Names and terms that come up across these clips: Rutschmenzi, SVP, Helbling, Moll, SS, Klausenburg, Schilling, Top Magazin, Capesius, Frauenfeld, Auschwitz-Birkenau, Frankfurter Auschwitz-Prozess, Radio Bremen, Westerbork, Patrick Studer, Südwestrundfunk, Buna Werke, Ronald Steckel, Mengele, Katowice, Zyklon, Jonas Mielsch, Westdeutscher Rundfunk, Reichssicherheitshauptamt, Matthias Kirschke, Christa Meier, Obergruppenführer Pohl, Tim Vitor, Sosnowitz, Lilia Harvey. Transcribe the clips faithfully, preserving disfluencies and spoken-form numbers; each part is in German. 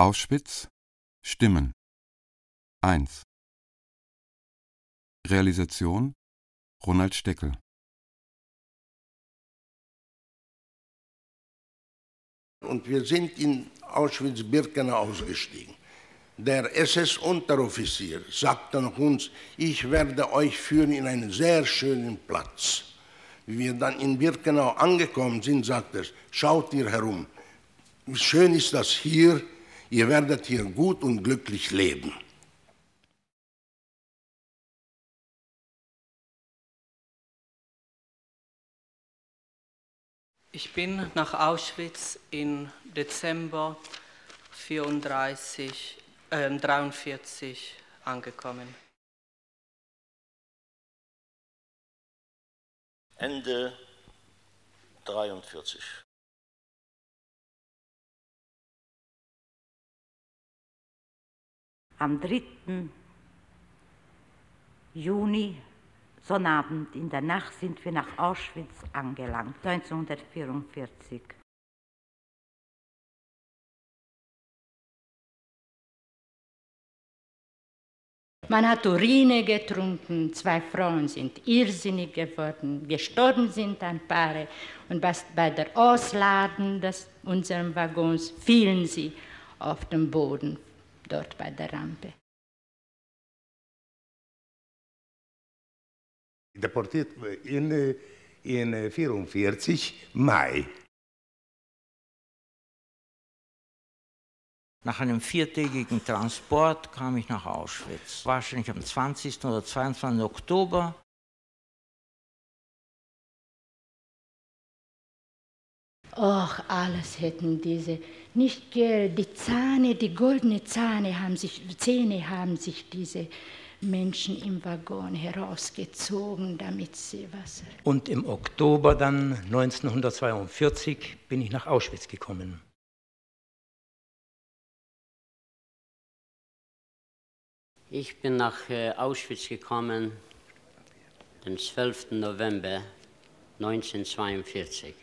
Auschwitz, Stimmen. eins. Realisation: Ronald Steckel. Und wir sind in Auschwitz-Birkenau ausgestiegen. Der S S-Unteroffizier sagte nach uns, ich werde euch führen in einen sehr schönen Platz. Wie wir dann in Birkenau angekommen sind, sagte er, schaut ihr herum, wie schön ist das hier, ihr werdet hier gut und glücklich leben. Ich bin nach Auschwitz im Dezember vierunddreißig, äh, dreiundvierzig angekommen. Ende dreiundvierzig. Am dritten Juni, Sonnabend in der Nacht, sind wir nach Auschwitz angelangt, neunzehnhundertvierundvierzig. Man hat Urine getrunken, zwei Frauen sind irrsinnig geworden, gestorben sind ein paar und bei der Ausladung des unseres Waggons fielen sie auf den Boden, dort bei der Rampe. Deportiert in, in vierundvierzig, Mai. Nach einem viertägigen Transport kam ich nach Auschwitz, wahrscheinlich am zwanzigsten oder zweiundzwanzigsten Oktober. Och, alles hätten diese, nicht die Zähne, die goldene Zähne haben sich, Zähne haben sich diese Menschen im Waggon herausgezogen, damit sie Wasser. Und im Oktober dann neunzehnhundertzweiundvierzig bin ich nach Auschwitz gekommen. Ich bin nach äh, Auschwitz gekommen, den zwölften November neunzehnhundertzweiundvierzig.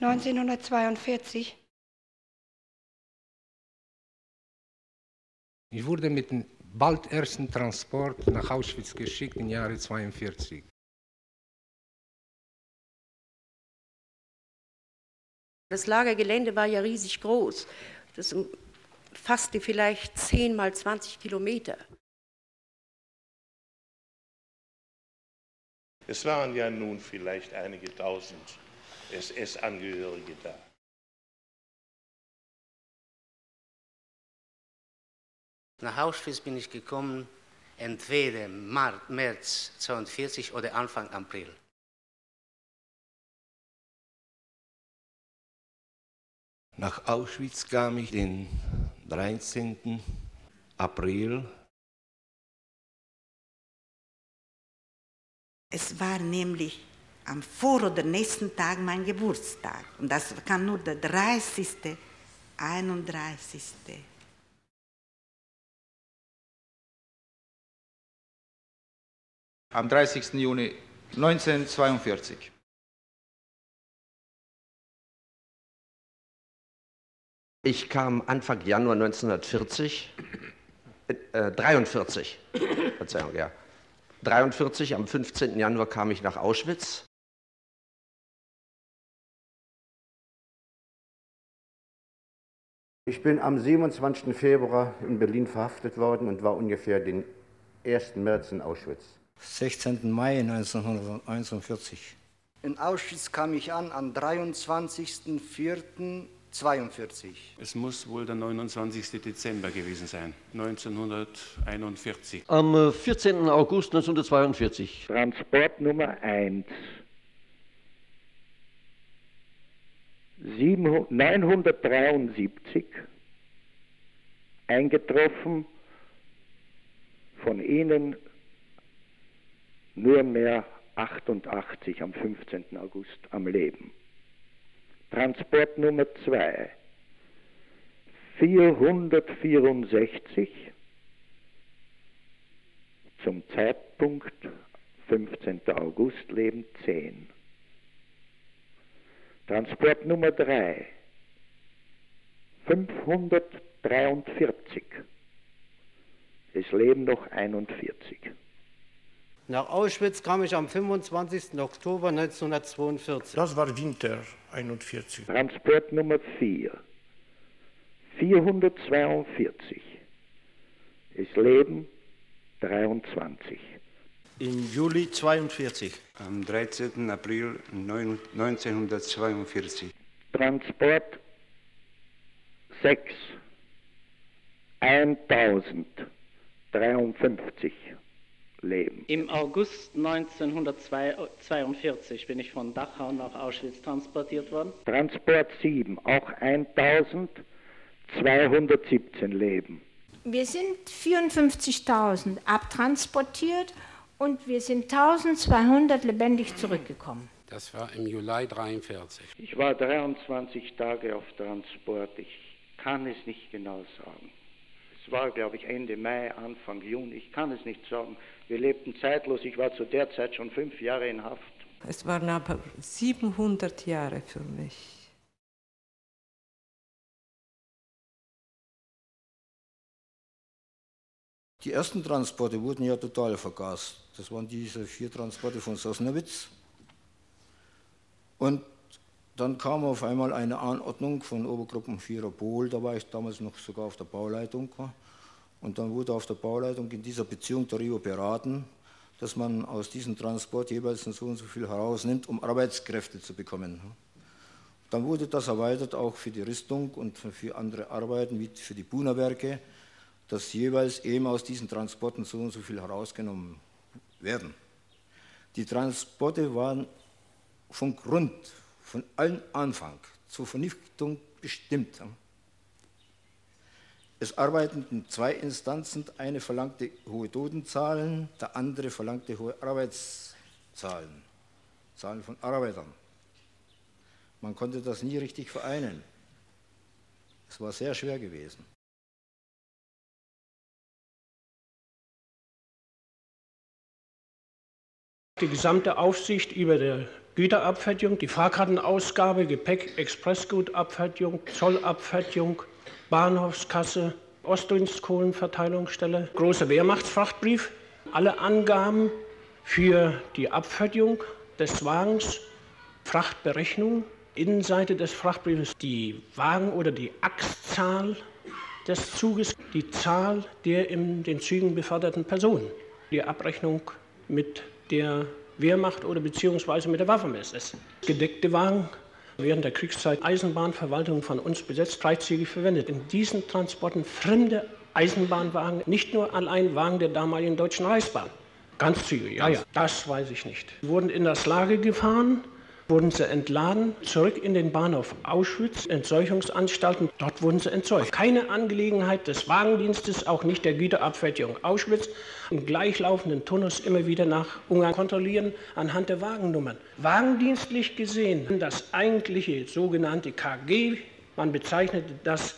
neunzehnhundertzweiundvierzig. Ich wurde mit dem bald ersten Transport nach Auschwitz geschickt im Jahre neunzehnhundertzweiundvierzig. Das Lagergelände war ja riesig groß. Das fasste vielleicht zehn mal zwanzig Kilometer. Es waren ja nun vielleicht einige tausend S S-Angehörige da. Nach Auschwitz bin ich gekommen, entweder März neunzehnhundertzweiundvierzig oder Anfang April. Nach Auschwitz kam ich den dreizehnten April. Es war nämlich am vor- oder nächsten Tag mein Geburtstag. Und das kann nur der dreißigste, einunddreißigste Am dreißigsten Juni neunzehnhundertzweiundvierzig. Ich kam Anfang Januar neunzehnhundertvierzig, äh, dreiundvierzig, Verzeihung, ja. dreiundvierzig, am fünfzehnten Januar kam ich nach Auschwitz. Ich bin am siebenundzwanzigsten Februar in Berlin verhaftet worden und war ungefähr den ersten März in Auschwitz. sechzehnten Mai neunzehnhunderteinundvierzig. In Auschwitz kam ich an am dreiundzwanzigsten vierten zweiundvierzig. Es muss wohl der neunundzwanzigsten Dezember gewesen sein, neunzehnhunderteinundvierzig. Am vierzehnten August neunzehnhundertzweiundvierzig. Transport Nummer eins. neunhundertdreiundsiebzig. Eingetroffen von Ihnen nur mehr achtundachtzig am fünfzehnten August am Leben. Transport Nummer zwei, vierhundertvierundsechzig, zum Zeitpunkt fünfzehnten August leben zehn. Transport Nummer drei, fünfhundertdreiundvierzig. Es leben noch einundvierzig. Nach Auschwitz kam ich am fünfundzwanzigsten Oktober neunzehnhundertzweiundvierzig. Das war Winter einundvierzig. Transport Nummer vier, vierhundertzweiundvierzig. Es leben dreiundzwanzig. Im Juli zweiundvierzig. Am dreizehnten April neunzehnhundertzweiundvierzig. Transport sechs, tausenddreiundfünfzig leben. Im August neunzehnhundertzweiundvierzig bin ich von Dachau nach Auschwitz transportiert worden. Transport sieben, auch eintausendzweihundertsiebzehn leben. Wir sind vierundfünfzigtausend abtransportiert und wir sind eintausendzweihundert lebendig zurückgekommen. Das war im Juli dreiundvierzig. Ich war dreiundzwanzig Tage auf Transport. Ich kann es nicht genau sagen. Es war, glaube ich, Ende Mai, Anfang Juni. Ich kann es nicht sagen. Wir lebten zeitlos. Ich war zu der Zeit schon fünf Jahre in Haft. Es waren aber siebenhundert Jahre für mich. Die ersten Transporte wurden ja total vergast. Das waren diese vier Transporte von Sosnowitz. Und dann kam auf einmal eine Anordnung von Obergruppenführer Pohl, da war ich damals noch sogar auf der Bauleitung. Und dann wurde auf der Bauleitung in dieser Beziehung darüber beraten, dass man aus diesem Transport jeweils so und so viel herausnimmt, um Arbeitskräfte zu bekommen. Dann wurde das erweitert auch für die Rüstung und für andere Arbeiten, wie für die Buna Werke, dass jeweils eben aus diesen Transporten so und so viel herausgenommen werden. Die Transporte waren von Grund, von allen Anfang zur Vernichtung bestimmt. Es arbeiteten zwei Instanzen, eine verlangte hohe Totenzahlen, der andere verlangte hohe Arbeitszahlen, Zahlen von Arbeitern. Man konnte das nie richtig vereinen. Es war sehr schwer gewesen. Die gesamte Aufsicht über die Güterabfertigung, die Fahrkartenausgabe, Gepäck, Expressgutabfertigung, Zollabfertigung, Bahnhofskasse, Ostdienstkohlenverteilungsstelle, großer Wehrmachtsfrachtbrief, alle Angaben für die Abfertigung des Wagens, Frachtberechnung, Innenseite des Frachtbriefes, die Wagen- oder die Achszahl des Zuges, die Zahl der in den Zügen beförderten Personen, die Abrechnung mit der Wehrmacht oder beziehungsweise mit der Waffen-S S. Gedeckte Wagen, während der Kriegszeit Eisenbahnverwaltung von uns besetzt, freizügig verwendet. In diesen Transporten fremde Eisenbahnwagen, nicht nur allein Wagen der damaligen Deutschen Reichsbahn. Ganzzüge, ja, ja, das weiß ich nicht. Wurden in das Lager gefahren, wurden sie entladen, zurück in den Bahnhof Auschwitz, Entseuchungsanstalten, dort wurden sie entseucht. Keine Angelegenheit des Wagendienstes, auch nicht der Güterabfertigung Auschwitz. Im gleichlaufenden Turnus immer wieder nach Ungarn kontrollieren anhand der Wagennummern. Wagendienstlich gesehen, das eigentliche sogenannte K G, man bezeichnete das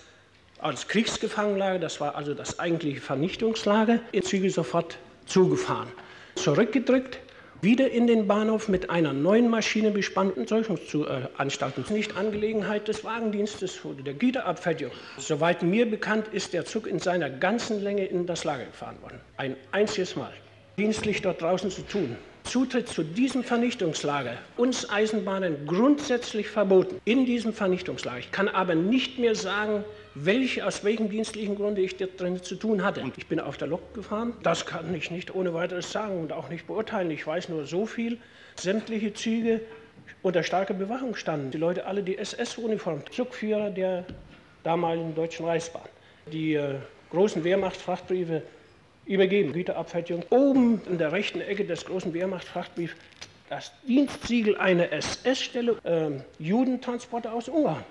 als Kriegsgefangenenlager, das war also das eigentliche Vernichtungslager, in Züge sofort zugefahren, zurückgedrückt, wieder in den Bahnhof mit einer neuen Maschine bespannt und Zeugungsanstalten. Äh, nicht Angelegenheit des Wagendienstes oder der Güterabfertigung. Soweit mir bekannt ist der Zug in seiner ganzen Länge in das Lager gefahren worden. Ein einziges Mal. Dienstlich dort draußen zu tun. Zutritt zu diesem Vernichtungslager. Uns Eisenbahnen grundsätzlich verboten. In diesem Vernichtungslager. Ich kann aber nicht mehr sagen, welche, aus welchem dienstlichen Grunde ich da drin zu tun hatte. Und ich bin auf der Lok gefahren. Das kann ich nicht ohne weiteres sagen und auch nicht beurteilen. Ich weiß nur so viel. Sämtliche Züge unter starker Bewachung standen. Die Leute alle die S S-Uniform, Zugführer der damaligen Deutschen Reichsbahn. Die äh, großen Wehrmachtsfrachtbriefe übergeben, Güterabfertigung. Oben in der rechten Ecke des großen Wehrmachtsfrachtbriefs das Dienstsiegel einer S S-Stelle, äh, Judentransporte aus Ungarn.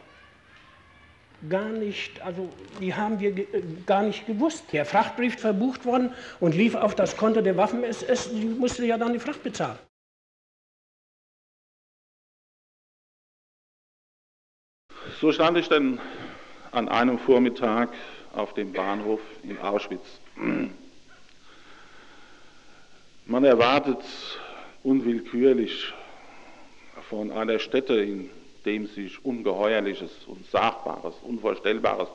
Gar nicht, also die haben wir ge- äh, gar nicht gewusst. Der Frachtbrief verbucht worden und lief auf das Konto der Waffen-S S, die musste ja dann die Fracht bezahlen. So stand ich dann an einem Vormittag auf dem Bahnhof in Auschwitz. Man erwartet unwillkürlich von einer Stätte in dem sich Ungeheuerliches, Unsagbares, Unvorstellbares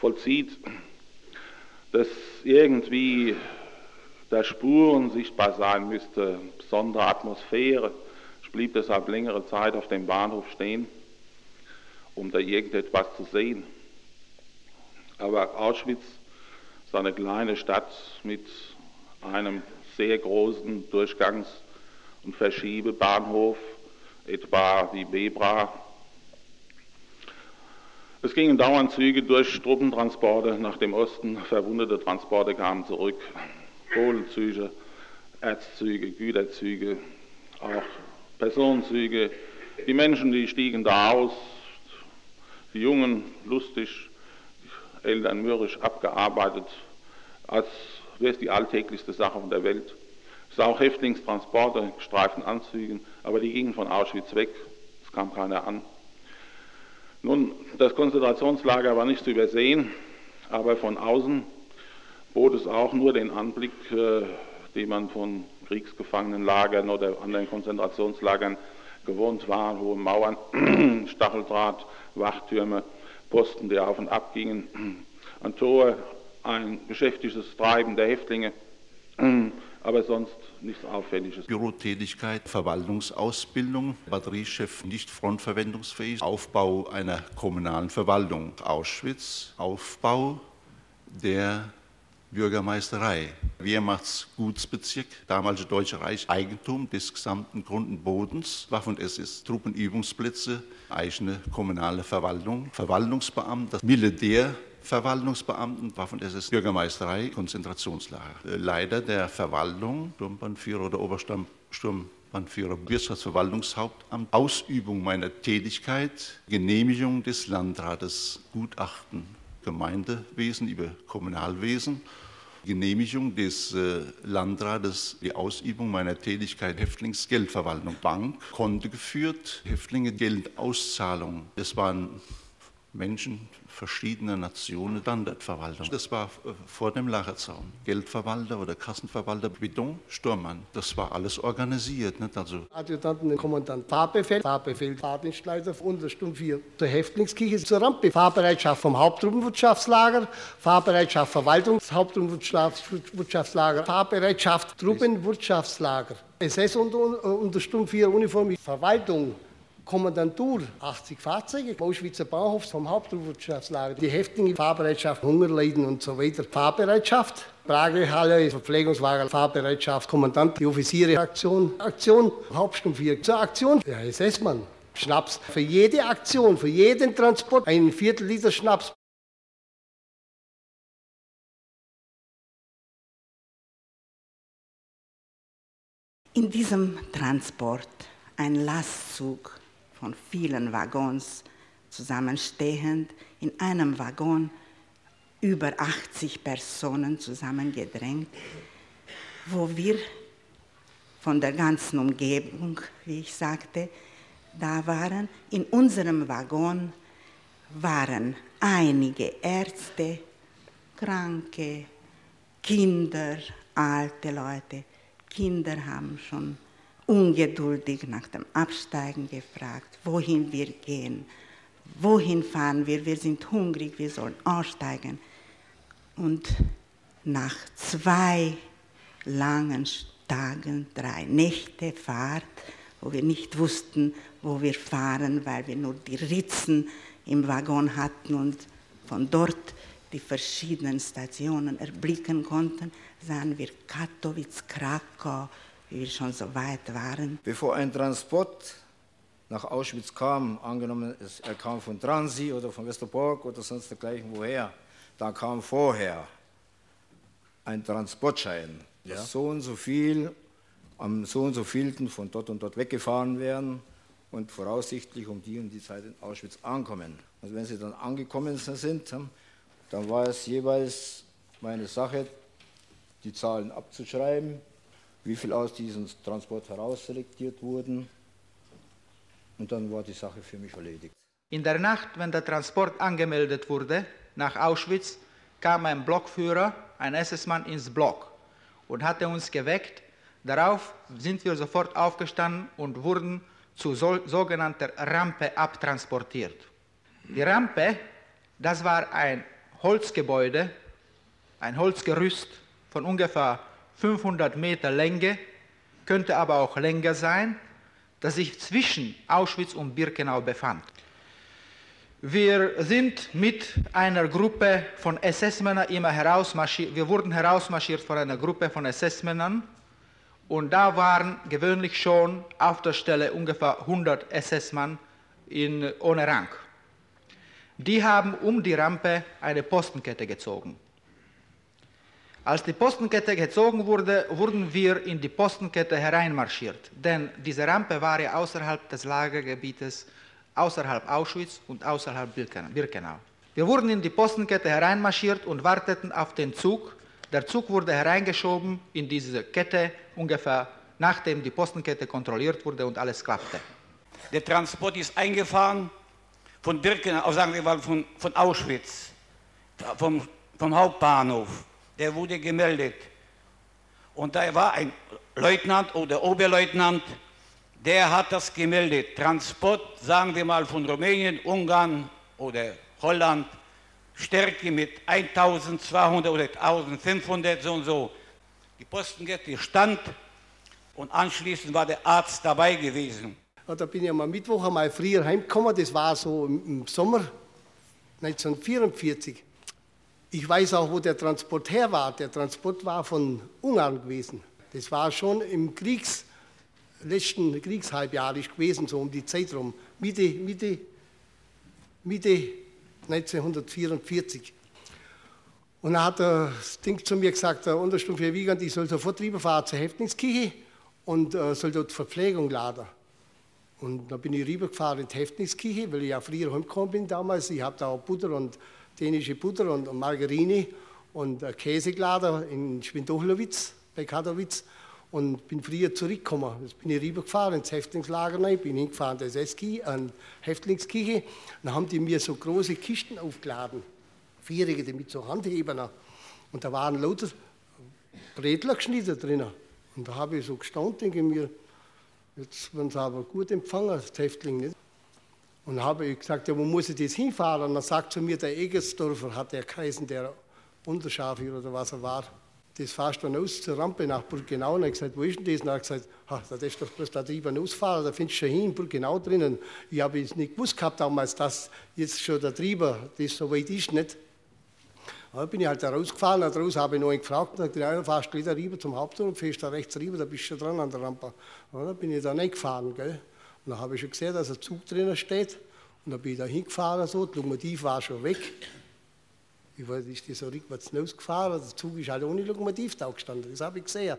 vollzieht, das irgendwie der Spuren sichtbar sein müsste, besondere Atmosphäre. Ich blieb deshalb längere Zeit auf dem Bahnhof stehen, um da irgendetwas zu sehen. Aber Auschwitz ist eine kleine Stadt mit einem sehr großen Durchgangs- und Verschiebebahnhof, etwa die Bebra. Es gingen dauernd Züge durch, Truppentransporte nach dem Osten, verwundete Transporte kamen zurück, Kohlenzüge, Erzzüge, Güterzüge, auch Personenzüge. Die Menschen, die stiegen da aus, die Jungen lustig, die Eltern mürrisch abgearbeitet, als wäre es die alltäglichste Sache von der Welt. Es sah auch Häftlingstransporte, gestreiften Anzügen, aber die gingen von Auschwitz weg, es kam keiner an. Nun, das Konzentrationslager war nicht zu übersehen, aber von außen bot es auch nur den Anblick, äh, den man von Kriegsgefangenenlagern oder anderen Konzentrationslagern gewohnt war, hohe Mauern, Stacheldraht, Wachtürme, Posten, die auf und ab gingen, ein Tor, ein geschäftliches Treiben der Häftlinge, aber sonst nichts Auffälliges. Bürotätigkeit, Verwaltungsausbildung, Batteriechef nicht frontverwendungsfähig, Aufbau einer kommunalen Verwaltung, Auschwitz, Aufbau der Bürgermeisterei, Wehrmachtsgutsbezirk, damalige Deutsche Reich, Eigentum des gesamten Grund und Bodens, Waffen- und S S, Truppenübungsplätze, eigene kommunale Verwaltung, Verwaltungsbeamte, Militär, Verwaltungsbeamten, Waffen- und S S, Bürgermeisterei, Konzentrationslager. Leiter der Verwaltung, Sturmbannführer oder Obersturmbannführer, Wirtschaftsverwaltungshauptamt, Ausübung meiner Tätigkeit, Genehmigung des Landrates, Gutachten, Gemeindewesen über Kommunalwesen, Genehmigung des äh, Landrates, die Ausübung meiner Tätigkeit, Häftlingsgeldverwaltung, Bank, Konto geführt, Häftlinge, Geldauszahlung. Es waren Menschen verschiedener Nationen, Standardverwaltung. Das war vor dem Lagerzaun. Geldverwalter oder Kassenverwalter, Bidon, Sturmmann. Das war alles organisiert. Nicht? Also Adjutanten, Kommandant, Fahrbefehl, Fahrbefehl, Fahrdienstleiter, Untersturmführer zur Häftlingskirche, zur Rampe, Fahrbereitschaft vom Haupttruppenwirtschaftslager, Fahrbereitschaft Verwaltung, Haupttruppenwirtschaftslager, Fahrbereitschaft Truppenwirtschaftslager, S S unter, unter Sturmführer, Uniform, Verwaltung, Kommandantur, achtzig Fahrzeuge, Auschwitzer Bahnhof vom Hauptwirtschaftslager, die Häftlinge, Fahrbereitschaft, Hungerleiden und so weiter, Fahrbereitschaft, Pragehalle, Verpflegungswagen, Fahrbereitschaft, Kommandant, die Offiziere, Aktion, Aktion, Hauptsturmführer, zur Aktion, der S S-Mann, Schnaps, für jede Aktion, für jeden Transport, ein Viertel Liter Schnaps. In diesem Transport, ein Lastzug, von vielen Waggons zusammenstehend, in einem Waggon über achtzig Personen zusammengedrängt, wo wir von der ganzen Umgebung, wie ich sagte, da waren. In unserem Waggon waren einige Ärzte, Kranke, Kinder, alte Leute. Kinder haben schon ungeduldig nach dem Absteigen gefragt, wohin wir gehen, wohin fahren wir, wir sind hungrig, wir sollen aussteigen. Und nach zwei langen Tagen, drei Nächte Fahrt, wo wir nicht wussten, wo wir fahren, weil wir nur die Ritzen im Waggon hatten und von dort die verschiedenen Stationen erblicken konnten, sahen wir Katowice, Krakau, wie wir schon so weit waren. Bevor ein Transport nach Auschwitz kam, angenommen, er kam von Transi oder von Westerbork oder sonst dergleichen woher, da kam vorher ein Transportschein, ja, dass so und so viel am so und so vielten von dort und dort weggefahren werden und voraussichtlich um die und die Zeit in Auschwitz ankommen. Und wenn sie dann angekommen sind, dann war es jeweils meine Sache, die Zahlen abzuschreiben, wie viel aus diesem Transport herausselektiert wurden. Und dann war die Sache für mich erledigt. In der Nacht, wenn der Transport angemeldet wurde, nach Auschwitz, kam ein Blockführer, ein S S-Mann ins Block und hatte uns geweckt. Darauf sind wir sofort aufgestanden und wurden zu so, sogenannter Rampe abtransportiert. Die Rampe, das war ein Holzgebäude, ein Holzgerüst von ungefähr fünfhundert Meter Länge, könnte aber auch länger sein, das sich zwischen Auschwitz und Birkenau befand. Wir sind mit einer Gruppe von S S-Männern immer herausmarschiert, wir wurden herausmarschiert von einer Gruppe von S S-Männern und da waren gewöhnlich schon auf der Stelle ungefähr hundert S S-Mann in, ohne Rang. Die haben um die Rampe eine Postenkette gezogen. Als die Postenkette gezogen wurde, wurden wir in die Postenkette hereinmarschiert, denn diese Rampe war ja außerhalb des Lagergebietes, außerhalb Auschwitz und außerhalb Birkenau. Wir wurden in die Postenkette hereinmarschiert und warteten auf den Zug. Der Zug wurde hereingeschoben in diese Kette, ungefähr nachdem die Postenkette kontrolliert wurde und alles klappte. Der Transport ist eingefahren von Birkenau, sagen wir mal von, von Auschwitz, vom, vom Hauptbahnhof. Der wurde gemeldet. Und da war ein Leutnant oder Oberleutnant, der hat das gemeldet. Transport, sagen wir mal, von Rumänien, Ungarn oder Holland, Stärke mit eintausendzweihundert oder eintausendfünfhundert, so und so. Die Postenkette stand und anschließend war der Arzt dabei gewesen. Ja, da bin ich am Mittwoch einmal früher heimgekommen, das war so im Sommer neunzehnhundertvierundvierzig. Ich weiß auch, wo der Transport her war. Der Transport war von Ungarn gewesen. Das war schon im Kriegs... letzten Kriegshalbjahr ist gewesen, so um die Zeit rum, Mitte, Mitte, Mitte neunzehnhundertvierundvierzig. Und dann hat der Ding zu mir gesagt, der Unterstufe Wiegand, ich soll sofort rüberfahren zur Häftlingskirche und äh, soll dort Verpflegung laden. Und dann bin ich rübergefahren in die Häftlingskirche, weil ich ja früher heimgekommen bin damals. Ich habe da auch Butter und dänische Butter und Margarine und Käse geladen in Schwindochlerwitz, bei Katowice. Und bin früher zurückgekommen. Jetzt bin ich rübergefahren ins Häftlingslager rein, bin hingefahren an die Häftlingskirche. Dann haben die mir so große Kisten aufgeladen, vierjährige mit so Handhebern. Und da waren lauter Bredler geschnitten drin. Und da habe ich so gestaunt, denke mir, jetzt werden sie aber gut empfangen, das Häftling. Nicht? Und dann habe ich gesagt, ja, wo muss ich das hinfahren? Und dann sagt zu mir, der Egersdorfer hat der geheißen, der Unterscharführer oder was er war. Das fährst dann aus zur Rampe nach Birkenau. Und ich gesagt, wo ist denn das? Und er hat gesagt, ach, da darfst du doch bloß da drüben ausfahren, da findest du schon hin, in Birkenau drinnen. Ich habe es nicht gewusst gehabt damals, dass jetzt schon da drüben, das so weit ist nicht. Da bin ich halt da rausgefahren, da raus habe ich noch einen gefragt, und dann fährst du wieder rüber zum Hauptturm, fährst da rechts rüber, da bist du schon dran an der Rampe. Und dann bin ich da reingefahren, gell. Und dann habe ich schon gesehen, dass ein Zug drinnen steht. Und dann bin ich da hingefahren, so, die Lokomotive war schon weg. Ich weiß, ist die so rückwärts rausgefahren, der Zug ist halt ohne Lokomotiv da gestanden, das habe ich gesehen.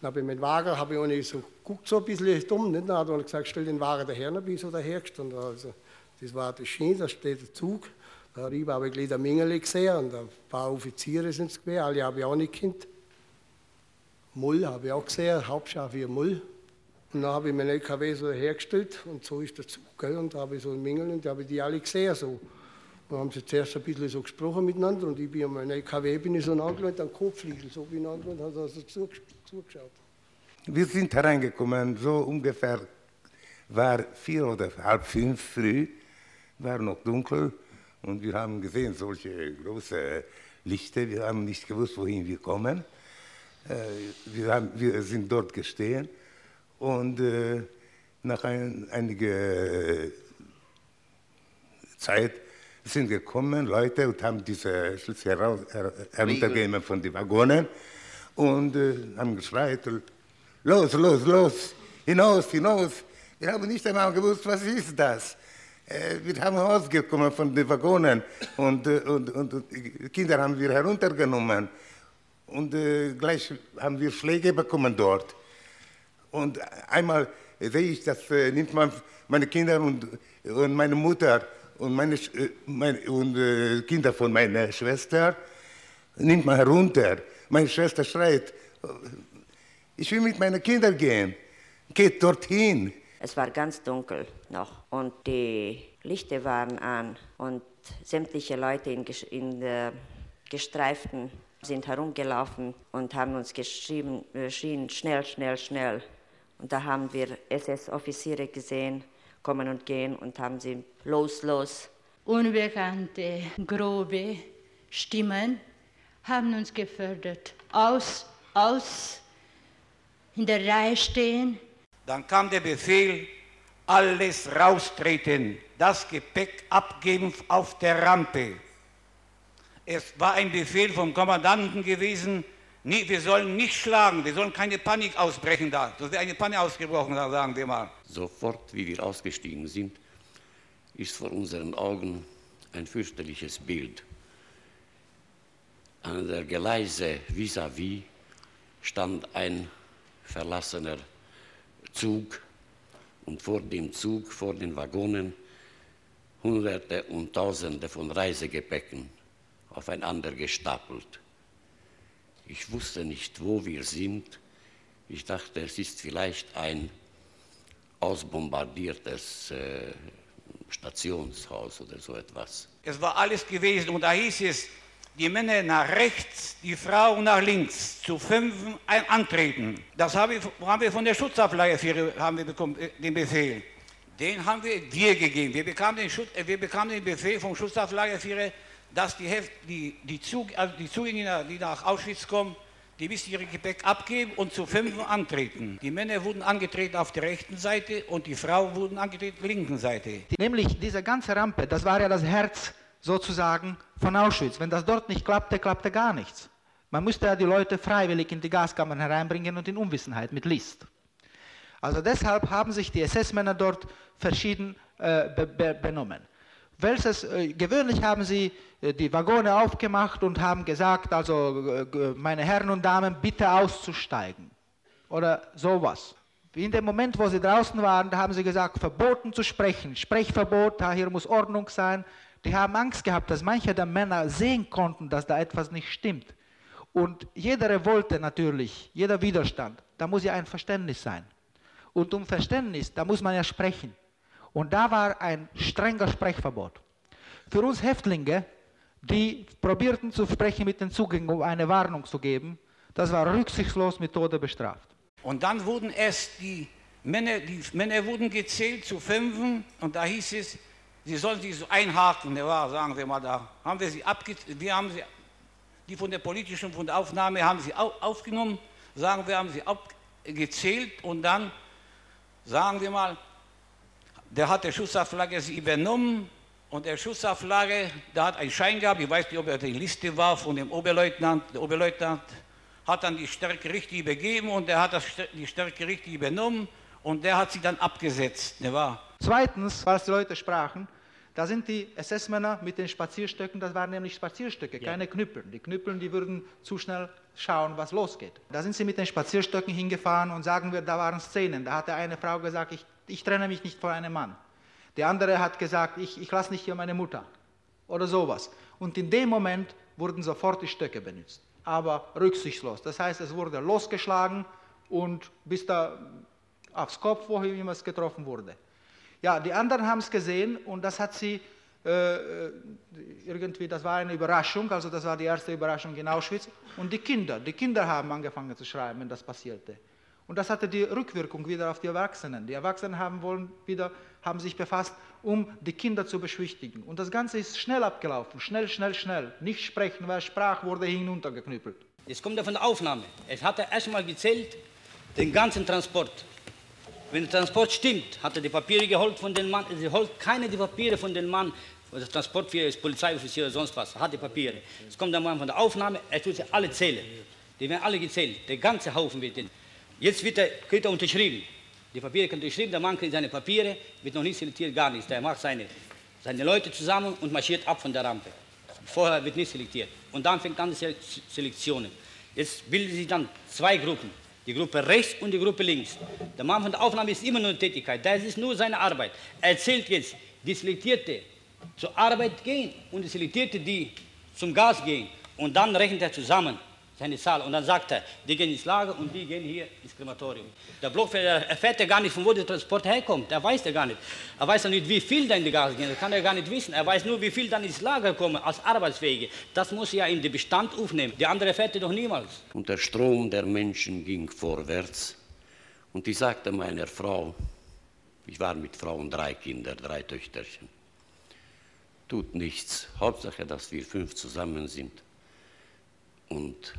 Dann habe ich mit dem Wagen, habe ich auch nicht so geguckt, so ein bisschen dumm, nicht? Dann hat er gesagt, stell den Wagen daher, dann bin ich so daher gestanden. Also, das war das Schön, da steht der Zug, darüber habe ich gleich den Mengele gesehen und ein paar Offiziere sind es gewesen, alle habe ich auch nicht gekannt. Moll habe ich auch gesehen, Hauptscharführer Moll. Und dann habe ich meinen L K W so hergestellt und so ist der Zug, gell? Und da habe ich so einen Mengele und da habe ich die alle gesehen, so. Dann haben sie zuerst ein bisschen so gesprochen miteinander und ich bin an meinem L K W bin ich so angelangt, an den Kopfliegel, so bin ich angelangt, hat er so zugeschaut. Wir sind hereingekommen, so ungefähr war vier oder halb fünf früh, war noch dunkel und wir haben gesehen solche große Lichter, wir haben nicht gewusst, wohin wir kommen. Wir, haben, wir sind dort gestehen und nach ein, einiger Zeit sind gekommen, Leute, und haben diese Schlüssel heraus, her, heruntergegeben von den Waggonen und äh, haben geschreit, los, los, los, hinaus, hinaus. Wir haben nicht einmal gewusst, was ist das. Äh, wir haben rausgekommen von den Waggonen und, äh, und, und, und Kinder haben wir heruntergenommen. Und äh, gleich haben wir Pflege bekommen dort. Und einmal äh, sehe ich, dass äh, nimmt man meine Kinder und, und meine Mutter und, meine, meine, und äh, Kinder von meiner Schwester nimmt man herunter. Meine Schwester schreit, ich will mit meinen Kindern gehen, geht dorthin. Es war ganz dunkel noch und die Lichter waren an und sämtliche Leute in, in äh, Gestreiften sind herumgelaufen und haben uns geschrien, schnell, schnell, schnell. Und da haben wir S S-Offiziere gesehen, kommen und gehen und haben sie los, los. Unbekannte, grobe Stimmen haben uns gefördert. Aus, aus, in der Reihe stehen. Dann kam der Befehl, alles raustreten, das Gepäck abgeben auf der Rampe. Es war ein Befehl vom Kommandanten gewesen, nie, wir sollen nicht schlagen, wir sollen keine Panik ausbrechen da. Das wäre eine Panik ausgebrochen, sagen wir mal. Sofort, wie wir ausgestiegen sind, ist vor unseren Augen ein fürchterliches Bild. An der Gleise vis-à-vis stand ein verlassener Zug und vor dem Zug, vor den Waggonen, Hunderte und Tausende von Reisegepäcken aufeinander gestapelt. Ich wusste nicht, wo wir sind. Ich dachte, es ist vielleicht ein ausbombardiertes äh, Stationshaus oder so etwas. Es war alles gewesen und da hieß es, die Männer nach rechts, die Frauen nach links, zu fünfen antreten. Das haben wir, haben wir von der Schutzableierführer haben wir bekommen, den Befehl. Den haben wir dir gegeben. Wir bekamen den, Schutz, wir bekamen den Befehl vom Schutzableierführer, dass die, Heft, die, die, Zug, also die Zugänger, die nach Auschwitz kommen, die müssen ihr Gepäck abgeben und zu fünfen antreten. Die Männer wurden angetreten auf der rechten Seite und die Frauen wurden angetreten auf der linken Seite. Nämlich diese ganze Rampe, das war ja das Herz sozusagen von Auschwitz. Wenn das dort nicht klappte, klappte gar nichts. Man musste ja die Leute freiwillig in die Gaskammern hereinbringen und in Unwissenheit mit List. Also deshalb haben sich die S S-Männer dort verschieden äh, be- be- benommen. Welches, äh, gewöhnlich haben sie äh, die Waggone aufgemacht und haben gesagt, also äh, meine Herren und Damen, bitte auszusteigen oder sowas. In dem Moment, wo sie draußen waren, da haben sie gesagt, verboten zu sprechen, Sprechverbot, hier muss Ordnung sein. Die haben Angst gehabt, dass manche der Männer sehen konnten, dass da etwas nicht stimmt. Und jede Revolte natürlich, jeder Widerstand, da muss ja ein Verständnis sein. Und um Verständnis, da muss man ja sprechen. Und da war ein strenger Sprechverbot. Für uns Häftlinge, die probierten zu sprechen mit den Zugängen, um eine Warnung zu geben, das war rücksichtslos mit Tode bestraft. Und dann wurden erst die Männer, die Männer wurden gezählt zu Fünfen und da hieß es, sie sollen sich so einhaken, ne, war, sagen wir mal, da haben wir sie abgezählt, wir haben sie, die von der politischen, von der Aufnahme haben sie auf, aufgenommen, sagen wir, haben sie abgezählt und dann, sagen wir mal, der hat der Schutzhaftlager sie übernommen und der Schutzhaftlager, da hat einen Schein gehabt, ich weiß nicht, ob er die Liste war von dem Oberleutnant, der Oberleutnant hat dann die Stärke richtig übergeben und der hat das, die Stärke richtig übernommen und der hat sie dann abgesetzt, ne, war. Zweitens, als die Leute sprachen, da sind die S S-Männer mit den Spazierstöcken, das waren nämlich Spazierstöcke, ja. Keine Knüppeln. Die Knüppeln, die würden zu schnell schauen, was losgeht. Da sind sie mit den Spazierstöcken hingefahren und sagen wir, da waren Szenen. Da hatte eine Frau gesagt, ich, ich trenne mich nicht von einem Mann. Die andere hat gesagt, ich, ich lasse nicht hier meine Mutter oder sowas. Und in dem Moment wurden sofort die Stöcke benutzt, aber rücksichtslos. Das heißt, es wurde losgeschlagen und bis da aufs Kopf, wohin immer es getroffen wurde. Ja, die anderen haben es gesehen und das hat sie äh, irgendwie, das war eine Überraschung, also das war die erste Überraschung in Auschwitz. Und die Kinder, die Kinder haben angefangen zu schreien, wenn das passierte. Und das hatte die Rückwirkung wieder auf die Erwachsenen. Die Erwachsenen haben wollen wieder, haben sich befasst, um die Kinder zu beschwichtigen. Und das Ganze ist schnell abgelaufen, schnell, schnell, schnell. Nicht sprechen, wer sprach, wurde hinuntergeknüppelt. Jetzt kommt er von der Aufnahme. Es hatte erstmal gezählt den ganzen Transport. Wenn der Transport stimmt, hat er die Papiere geholt von den Mann, er holt keine die Papiere von den Mann, also Transportführer ist Polizeioffizier oder sonst was, hat die Papiere. Es kommt der Mann von der Aufnahme, er tut sie alle zählen. Die werden alle gezählt, der ganze Haufen wird den. Jetzt wird er, kriegt er unterschrieben. Die Papiere können unterschrieben, der Mann kriegt seine Papiere, wird noch nicht selektiert, gar nichts. Der macht seine, seine Leute zusammen und marschiert ab von der Rampe. Vorher wird nicht selektiert. Und dann fängt an die Selektionen. Jetzt bilden sich dann zwei Gruppen. Die Gruppe rechts und die Gruppe links. Der Mann von der Aufnahme ist immer nur eine Tätigkeit. Das ist nur seine Arbeit. Er zählt jetzt die Selektierte zur Arbeit gehen und die Selektierte, die zum Gas gehen. Und dann rechnet er zusammen seine Zahl. Und dann sagt er, die gehen ins Lager und die gehen hier ins Krematorium. Der Blockführer erfährt er gar nicht, von wo der Transport herkommt. Er weiß er gar nicht. Er weiß ja nicht, wie viel da in die Gas gehen. Das kann er gar nicht wissen. Er weiß nur, wie viel dann ins Lager kommen als Arbeitsfähige. Das muss er ja in den Bestand aufnehmen. Die andere erfährt er doch niemals. Und der Strom der Menschen ging vorwärts Und ich sagte meiner Frau, ich war mit Frau und drei Kinder, drei Töchterchen, tut nichts, Hauptsache, dass wir fünf zusammen sind und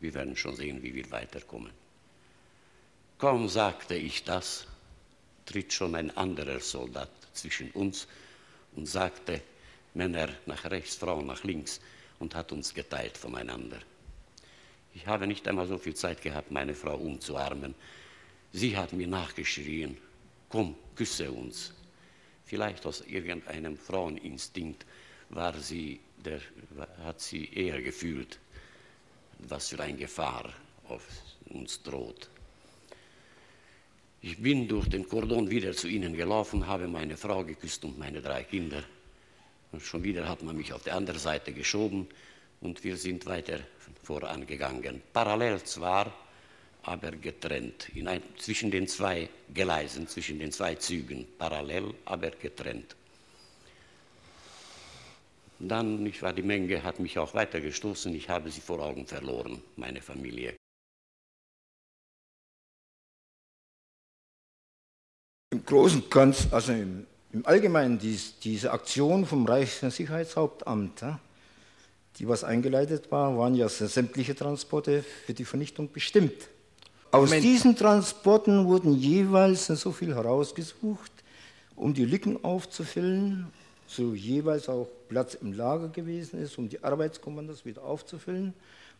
wir werden schon sehen, wie wir weiterkommen. Kaum sagte ich das, tritt schon ein anderer Soldat zwischen uns und sagte, Männer nach rechts, Frauen nach links und hat uns geteilt voneinander. Ich habe nicht einmal so viel Zeit gehabt, meine Frau umzuarmen. Sie hat mir nachgeschrien, komm, küsse uns. Vielleicht aus irgendeinem Fraueninstinkt war sie, der, hat sie eher gefühlt, was für eine Gefahr auf uns droht. Ich bin durch den Kordon wieder zu ihnen gelaufen, habe meine Frau geküsst und meine drei Kinder. Und schon wieder hat man mich auf die andere Seite geschoben und wir sind weiter vorangegangen. Parallel zwar, aber getrennt. In ein, zwischen den zwei Gleisen, zwischen den zwei Zügen. Parallel, aber getrennt. Dann, ich war, die Menge hat mich auch weitergestoßen. Ich habe sie vor Augen verloren, meine Familie. Im Großen und Ganzen, also im, im Allgemeinen, dies, diese Aktion vom Reichssicherheitshauptamt, ja, die was eingeleitet war, waren ja sämtliche Transporte für die Vernichtung bestimmt. Aus Moment. diesen Transporten wurden jeweils so viel herausgesucht, um die Lücken aufzufüllen, so jeweils auch Platz im Lager gewesen ist, um die Arbeitskommandos wieder aufzufüllen,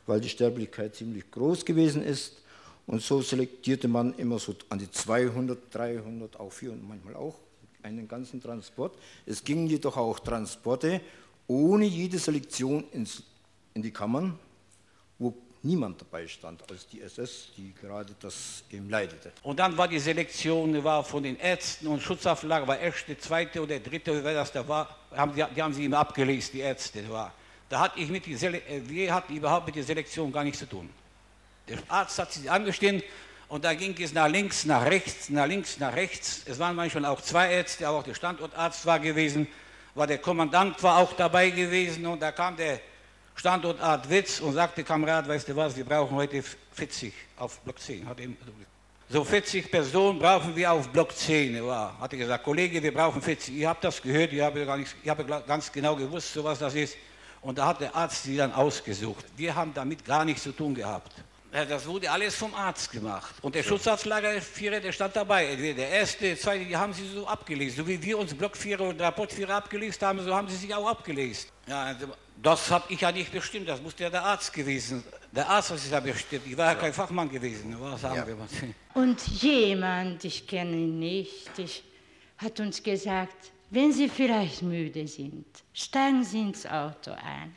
weil die Sterblichkeit ziemlich groß gewesen ist. Und so selektierte man immer so an die zweihundert, dreihundert, auch vierhundert, manchmal auch einen ganzen Transport. Es gingen jedoch auch Transporte ohne jede Selektion ins, in die Kammern, wo niemand dabei stand, als die S S, die gerade das eben leitete. Und dann war die Selektion war von den Ärzten und Schutzauflagen, war erst der zweite oder der dritte, wer das da war, haben die, die haben sie immer abgelesen, die Ärzte. War. Da hatte ich mit die Sele- wir hatten überhaupt mit der Selektion gar nichts zu tun. Der Arzt hat sich angestellt und da ging es nach links, nach rechts, nach links, nach rechts. Es waren manchmal auch zwei Ärzte, aber auch der Standortarzt war gewesen, war der Kommandant war auch dabei gewesen und da kam der Standortarzt Witz und sagte, Kamerad, weißt du was, wir brauchen heute vierzig auf Block zehn. Hat eben so vierzig Personen brauchen wir auf Block zehn. War. Hat er gesagt, Kollege, wir brauchen vierzig. Ihr habt das gehört, ihr habt gar nichts, ich habe ganz genau gewusst, so was das ist. Und da hat der Arzt sie dann ausgesucht. Wir haben damit gar nichts zu tun gehabt. Das wurde alles vom Arzt gemacht. Und der ja. Schutzhaftlagerführer, der stand dabei. Der erste, der zweite, die haben sie so abgelesen. So wie wir uns Blockführer und Rapportführer abgelesen haben, so haben sie sich auch abgelesen. Ja, das habe ich ja nicht bestimmt, das musste ja der Arzt gewesen. Der Arzt hat es ja bestimmt. Ich war ja kein Fachmann gewesen. Was sagen ja. wir mal. Und jemand, ich kenne ihn nicht, ich, hat uns gesagt, wenn Sie vielleicht müde sind, steigen Sie ins Auto ein.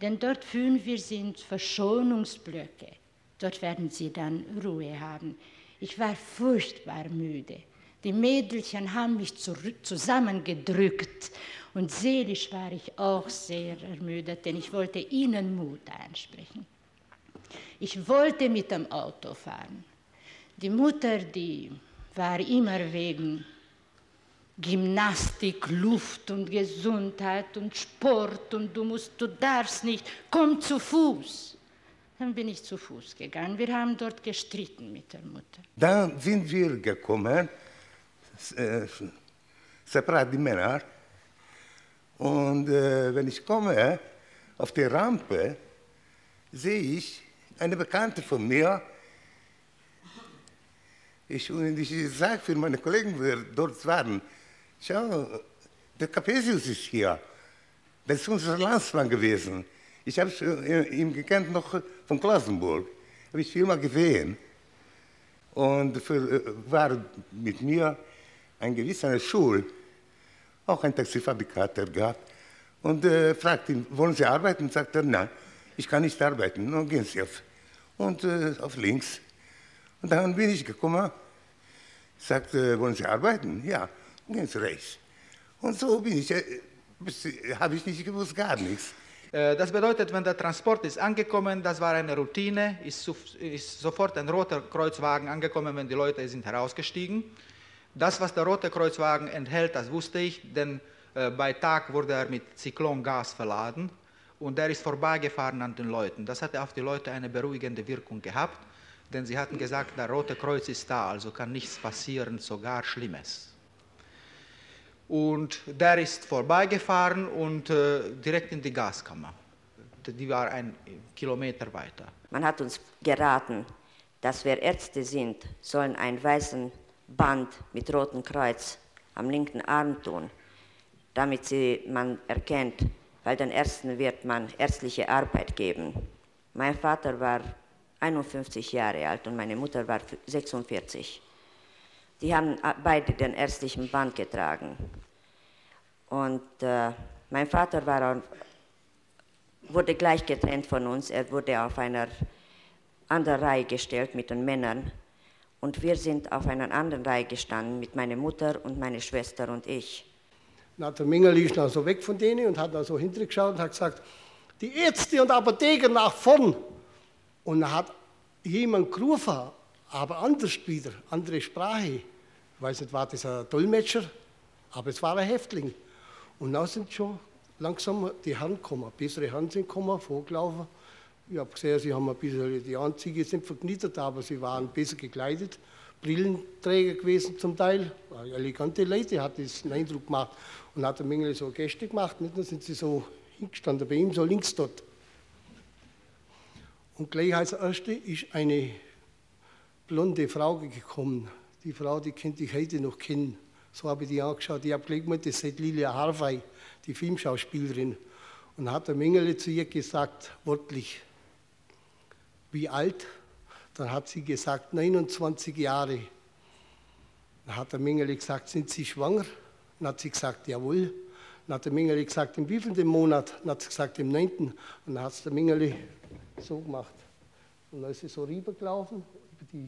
Denn dort führen wir Sie in Verschonungsblöcke. Dort werden Sie dann Ruhe haben. Ich war furchtbar müde. Die Mädelchen haben mich zusammengedrückt und seelisch war ich auch sehr ermüdet, denn ich wollte ihnen Mut einsprechen. Ich wollte mit dem Auto fahren. Die Mutter, die war immer wegen Gymnastik, Luft und Gesundheit und Sport und du musst, du darfst nicht, komm zu Fuß. Dann bin ich zu Fuß gegangen. Wir haben dort gestritten mit der Mutter. Dann sind wir gekommen, äh, separat die Männer. Und äh, wenn ich komme, auf der Rampe, sehe ich eine Bekannte von mir. Ich, und ich sage für meine Kollegen, die dort waren, schau, der Capesius ist hier. Das ist unser Landsmann gewesen. Ich habe ihn gekannt noch von Klausenburg, habe ich vielmal gesehen. Und für, war mit mir ein gewisser Schul, auch ein Taxifabrikator gehabt. Und äh, fragte ihn, wollen Sie arbeiten? Und sagte er, nein, ich kann nicht arbeiten. Dann gehen Sie auf, und, äh, auf links. Und dann bin ich gekommen, sagte, wollen Sie arbeiten? Ja, und gehen Sie rechts. Und so bin ich, äh, habe ich nicht gewusst, gar nichts. Das bedeutet, wenn der Transport ist angekommen, das war eine Routine, ist, ist sofort ein roter Kreuzwagen angekommen, wenn die Leute sind herausgestiegen. Das, was der rote Kreuzwagen enthält, das wusste ich, denn äh, bei Tag wurde er mit Zyklongas verladen und der ist vorbeigefahren an den Leuten. Das hatte auf die Leute eine beruhigende Wirkung gehabt. denn sie hatten gesagt, das Rote Kreuz ist da, also kann nichts passieren, sogar Schlimmes. Und der ist vorbeigefahren und äh, direkt in die Gaskammer. Die war ein Kilometer weiter. Man hat uns geraten, dass wir Ärzte sind, sollen ein weißen Band mit rotem Kreuz am linken Arm tun, damit sie man erkennt, weil den Ärzten wird man ärztliche Arbeit geben. Mein Vater war einundfünfzig Jahre alt und meine Mutter war sechsundvierzig. Die haben beide den ärztlichen Band getragen. Und äh, mein Vater war, wurde gleich getrennt von uns. Er wurde auf einer anderen Reihe gestellt mit den Männern. Und wir sind auf einer anderen Reihe gestanden mit meiner Mutter und meiner Schwester und ich. Na, der Mengele ist noch so weg von denen und hat da so hintergeschaut und hat gesagt, die Ärzte und Apotheker nach vorn. Und dann hat jemand gerufen, aber anders wieder, andere Sprache. Ich weiß nicht, war das ein Dolmetscher, aber es war ein Häftling. Und dann sind schon langsam die Herren gekommen, bessere Herren sind gekommen, vorgelaufen. Ich habe gesehen, sie haben ein bisschen, die Anzüge sind verknittert, aber sie waren besser gekleidet. Brillenträger gewesen zum Teil, elegante Leute, hat das einen Eindruck gemacht. Und hat der Mengele so Gäste gemacht, nicht? Dann sind sie so hingestanden bei ihm, so links dort. Und gleich als Erste ist eine blonde Frau gekommen. Die Frau, die könnte ich heute noch kennen. So habe ich die angeschaut. Ich habe gleich gemeint, das ist Lilia Harvey, die Filmschauspielerin. Und hat der Mengele zu ihr gesagt, wortlich, wie alt? Dann hat sie gesagt, neunundzwanzig Jahre. Dann hat der Mengele gesagt, sind Sie schwanger? Dann hat sie gesagt, jawohl. Dann hat der Mengele gesagt, in wievielten Monat? Dann hat sie gesagt, im neunten. Und dann hat es der Mengele so gemacht. Und dann ist sie so rübergelaufen, die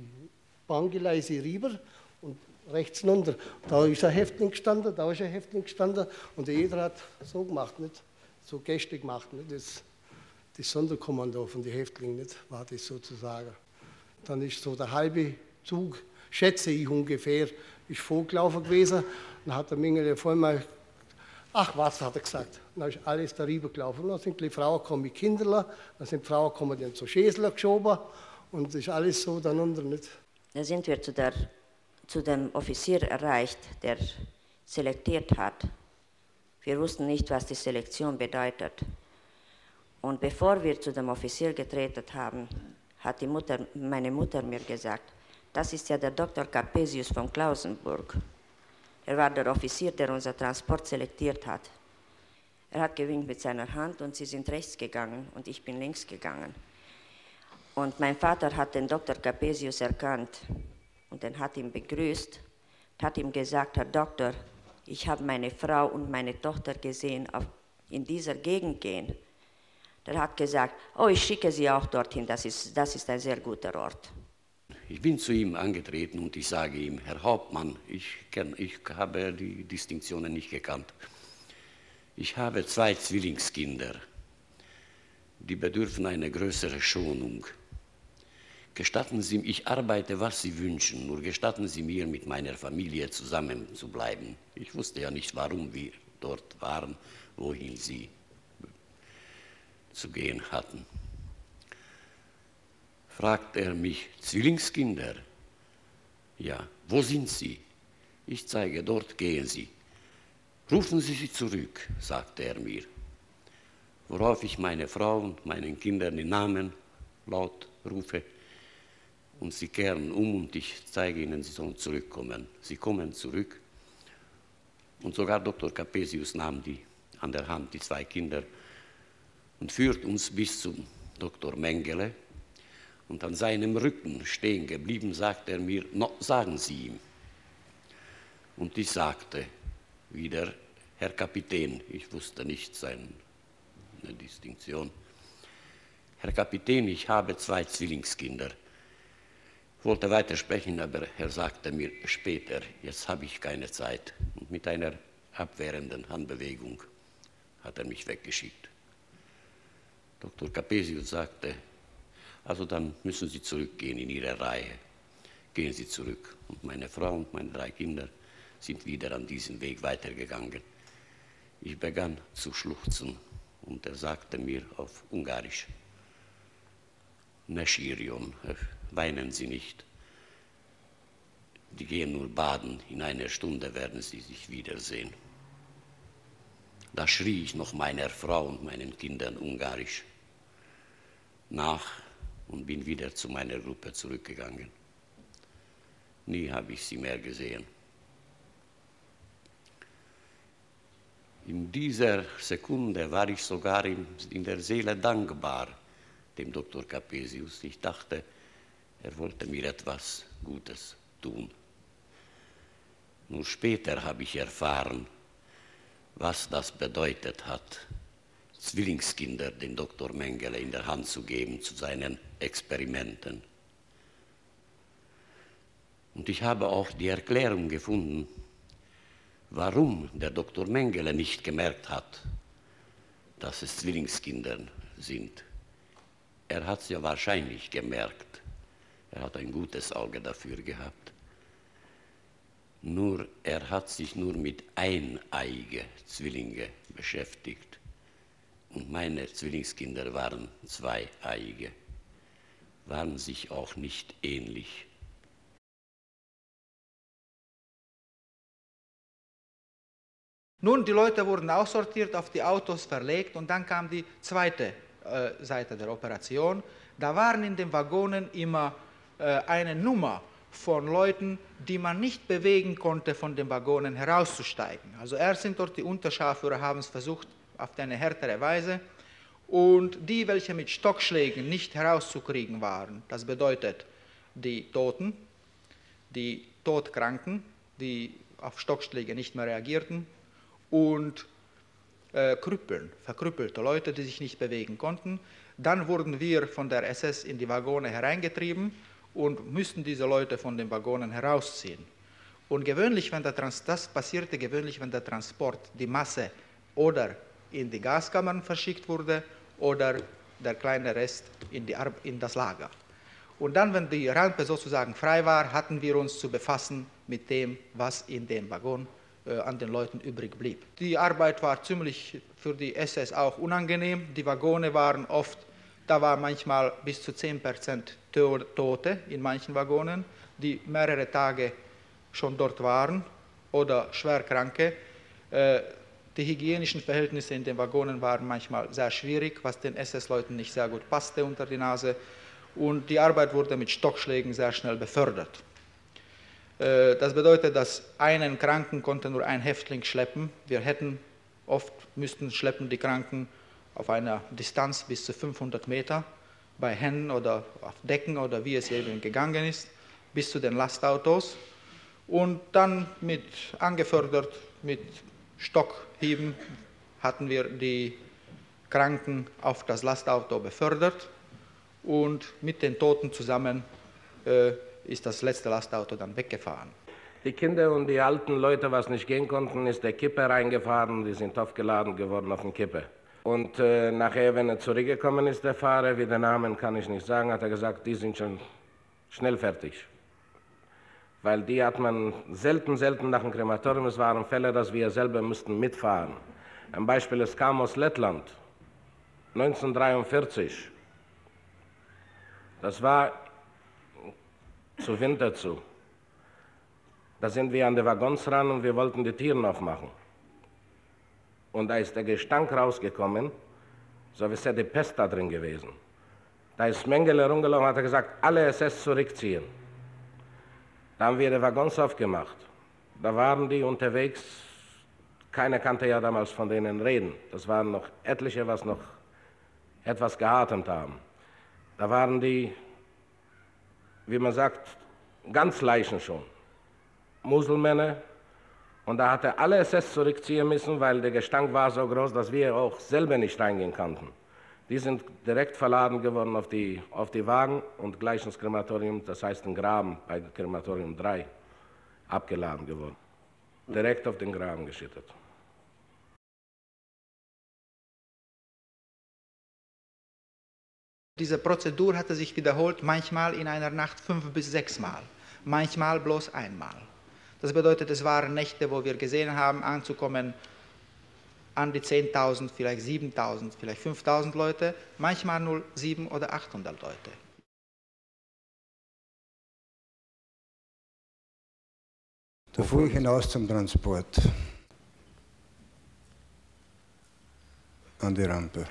Bahngeleise rüber und rechts runter. Da ist ein Häftling gestanden, da ist ein Häftling gestanden und jeder hat so gemacht, nicht? So Gäste gemacht. Nicht? Das, das Sonderkommando von den Häftlingen, nicht? War das sozusagen. Dann ist so der halbe Zug, schätze ich ungefähr, ist vorgelaufen gewesen. Dann hat der Mengele vorhin mal, ach was, hat er gesagt. Dann ist alles da rüber gelaufen. Dann sind die Frauen gekommen mit Kinderlern, dann sind die Frauen gekommen, die haben so Schäsler geschoben. Und das ist alles so dann unter, nicht? Da sind wir zu, der, zu dem Offizier erreicht, der selektiert hat. Wir wussten nicht, was die Selektion bedeutet. Und bevor wir zu dem Offizier getreten haben, hat die Mutter, meine Mutter mir gesagt, das ist ja der Doktor Capesius von Klausenburg. Er war der Offizier, der unser Transport selektiert hat. Er hat gewinkt mit seiner Hand und sie sind rechts gegangen und ich bin links gegangen. Und mein Vater hat den Doktor Capesius erkannt und den hat ihn begrüßt, hat ihm gesagt, Herr Doktor, ich habe meine Frau und meine Tochter gesehen, auf, in dieser Gegend gehen. Der hat gesagt, oh, ich schicke sie auch dorthin, das ist, das ist ein sehr guter Ort. Ich bin zu ihm angetreten und ich sage ihm, Herr Hauptmann, ich, kenn, ich habe die Distinktionen nicht gekannt. Ich habe zwei Zwillingskinder, die bedürfen einer größeren Schonung. Gestatten Sie mir, ich arbeite, was Sie wünschen, nur gestatten Sie mir, mit meiner Familie zusammen zu bleiben. Ich wusste ja nicht, warum wir dort waren, wohin sie zu gehen hatten. Fragt er mich, Zwillingskinder? Ja, wo sind Sie? Ich zeige, dort gehen Sie. Rufen Sie sie zurück, sagte er mir. Worauf ich meine Frau und meinen Kindern den Namen laut rufe. Und sie kehren um und ich zeige ihnen, sie sollen zurückkommen. Sie kommen zurück. Und sogar Doktor Capesius nahm die an der Hand, die zwei Kinder, und führt uns bis zum Doktor Mengele. Und an seinem Rücken stehen geblieben, sagt er mir, no, sagen Sie ihm. Und ich sagte wieder, Herr Kapitän, ich wusste nicht seinen eine Distinktion. Herr Kapitän, ich habe zwei Zwillingskinder. Ich wollte weitersprechen, aber er sagte mir später, jetzt habe ich keine Zeit. Und mit einer abwehrenden Handbewegung hat er mich weggeschickt. Doktor Capesius sagte, also dann müssen Sie zurückgehen in Ihre Reihe. Gehen Sie zurück. Und meine Frau und meine drei Kinder sind wieder an diesem Weg weitergegangen. Ich begann zu schluchzen. Und er sagte mir auf Ungarisch, Neschirion, weinen Sie nicht. Die gehen nur baden, in einer Stunde werden sie sich wiedersehen. Da schrie ich noch meiner Frau und meinen Kindern Ungarisch nach und bin wieder zu meiner Gruppe zurückgegangen. Nie habe ich sie mehr gesehen. In dieser Sekunde war ich sogar in der Seele dankbar dem Doktor Capesius. Ich dachte, er wollte mir etwas Gutes tun. Nur später habe ich erfahren, was das bedeutet hat, Zwillingskinder dem Doktor Mengele in der Hand zu geben zu seinen Experimenten. Und ich habe auch die Erklärung gefunden, warum der Doktor Mengele nicht gemerkt hat, dass es Zwillingskinder sind. Er hat es ja wahrscheinlich gemerkt. Er hat ein gutes Auge dafür gehabt. Nur, er hat sich nur mit eineige Zwillinge beschäftigt. Und meine Zwillingskinder waren zweieige, waren sich auch nicht ähnlich. Nun, die Leute wurden aussortiert, auf die Autos verlegt und dann kam die zweite äh, Seite der Operation. Da waren in den Waggonen immer äh, eine Nummer von Leuten, die man nicht bewegen konnte, von den Waggonen herauszusteigen. Also erst sind dort die Unterscharführer, haben es versucht, auf eine härtere Weise. Und die, welche mit Stockschlägen nicht herauszukriegen waren, das bedeutet die Toten, die Todkranken, die auf Stockschläge nicht mehr reagierten, und äh, Krüppeln, verkrüppelte Leute, die sich nicht bewegen konnten. Dann wurden wir von der S S in die Waggone hereingetrieben und müssten diese Leute von den Waggonen herausziehen. Und gewöhnlich, wenn der Trans- das passierte gewöhnlich, wenn der Transport, die Masse, oder in die Gaskammern verschickt wurde oder der kleine Rest in, die Ar- in das Lager. Und dann, wenn die Rampe sozusagen frei war, hatten wir uns zu befassen mit dem, was in dem Waggon äh, an den Leuten übrig blieb. Die Arbeit war ziemlich für die S S auch unangenehm. Die Waggone waren oft, da war manchmal bis zu zehn Prozent Tote in manchen Waggonen, die mehrere Tage schon dort waren oder schwerkranke. Äh, Die hygienischen Verhältnisse in den Waggonen waren manchmal sehr schwierig, was den S S-Leuten nicht sehr gut passte unter die Nase. Und die Arbeit wurde mit Stockschlägen sehr schnell befördert. Das bedeutet, dass einen Kranken konnte nur ein Häftling schleppen. Wir hätten oft müssten schleppen die Kranken auf einer Distanz bis zu fünfhundert Meter bei Hennen oder auf Decken oder wie es eben gegangen ist, bis zu den Lastautos. Und dann mit angefördert mit Stockhieben hatten wir die Kranken auf das Lastauto befördert und mit den Toten zusammen äh, ist das letzte Lastauto dann weggefahren. Die Kinder und die alten Leute, was nicht gehen konnten, ist der Kippe reingefahren, die sind aufgeladen geworden auf den Kippe. Und äh, nachher, wenn er zurückgekommen ist, der Fahrer, wie der Namen kann ich nicht sagen, hat er gesagt, die sind schon schnell fertig. Weil die hat man selten, selten nach dem Krematorium, es waren Fälle, dass wir selber mussten mitfahren. Ein Beispiel, es kam aus Lettland, neunzehnhundertdreiundvierzig. Das war zu Winter zu. Da sind wir an die Waggons ran und wir wollten die Türen aufmachen. Und da ist der Gestank rausgekommen, so als wäre die Pest da drin gewesen. Da ist Mengele rumgelaufen und hat er gesagt, alle S S zurückziehen. Da haben wir die Waggons aufgemacht. Da waren die unterwegs, keiner kannte ja damals von denen reden. Das waren noch etliche, was noch etwas geatmet haben. Da waren die, wie man sagt, ganz Leichen schon, Muselmänner. Und da hatte alle S S zurückziehen müssen, weil der Gestank war so groß, dass wir auch selber nicht reingehen konnten. Die sind direkt verladen geworden auf die, auf die Wagen und gleich ins Krematorium, das heißt den Graben, bei Krematorium drei, abgeladen geworden. Direkt auf den Graben geschüttet. Diese Prozedur hatte sich wiederholt, manchmal in einer Nacht fünf bis sechs Mal, manchmal bloß einmal. Das bedeutet, es waren Nächte, wo wir gesehen haben, anzukommen, an die zehntausend, vielleicht siebentausend, vielleicht fünftausend Leute, manchmal nur siebenhundert oder achthundert Leute. Da fuhr ich hinaus zum Transport an die Rampe.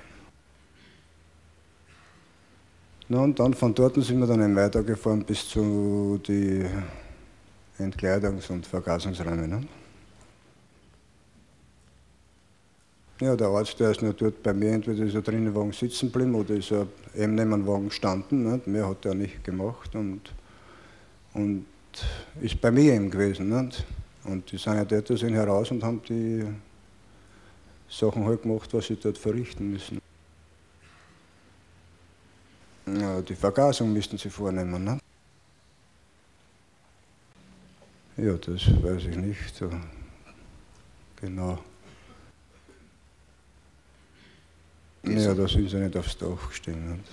Na und dann von dort sind wir dann weitergefahren bis zu die Entkleidungs- und Vergasungsräume. Ne? Ja, der Arzt, der ist nur dort bei mir, entweder ist er drin im Wagen sitzen geblieben oder ist er eben neben dem Wagen gestanden. Ne? Mehr hat er nicht gemacht und, und ist bei mir eben gewesen. Ne? Und die Sanitäter sind heraus und haben die Sachen halt gemacht, was sie dort verrichten müssen. Ja, die Vergasung müssten sie vornehmen. Ne? Ja, das weiß ich nicht genau. Ja, da sind sie nicht aufs Dach gestiegen.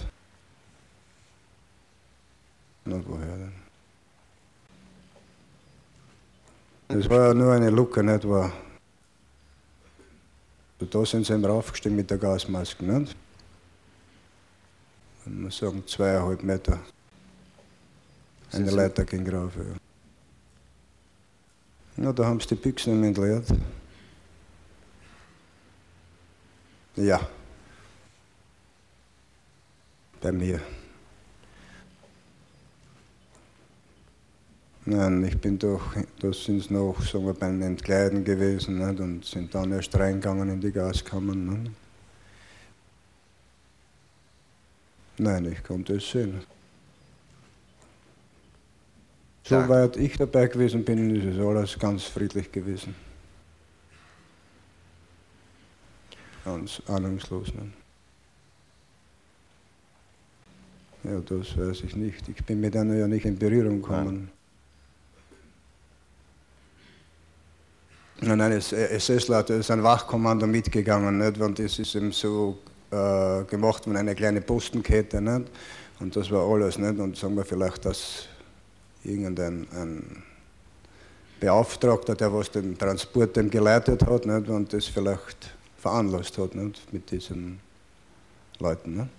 Na, woher denn? Das war ja nur eine Luke, nicht wahr? Da sind sie eben raufgestiegen mit der Gasmaske, nicht? Wenn wir sagen, zweieinhalb Meter. Eine Leiter ging rauf, ja. Na, da haben sie die Büchsen entleert. Ja. Bei mir. Nein, ich bin doch, das sind es noch, sagen wir, beim Entkleiden gewesen, nicht? Und sind dann erst reingegangen in die Gaskammern. Nicht? Nein, ich konnte es sehen. Soweit ich dabei gewesen bin, ist es alles ganz friedlich gewesen. Ganz ahnungslos. Nicht? Ja, das weiß ich nicht. Ich bin mit einer ja nicht in Berührung gekommen. Nein, nein, S S-Leute sind Wachkommando mitgegangen, nicht? Und das ist eben so äh, gemacht von einer kleinen Postenkette, nicht? Und das war alles, nicht? Und sagen wir vielleicht, dass irgendein ein Beauftragter, der was den Transport dem geleitet hat, nicht? Und das vielleicht veranlasst hat, nicht? Mit diesen Leuten, nicht?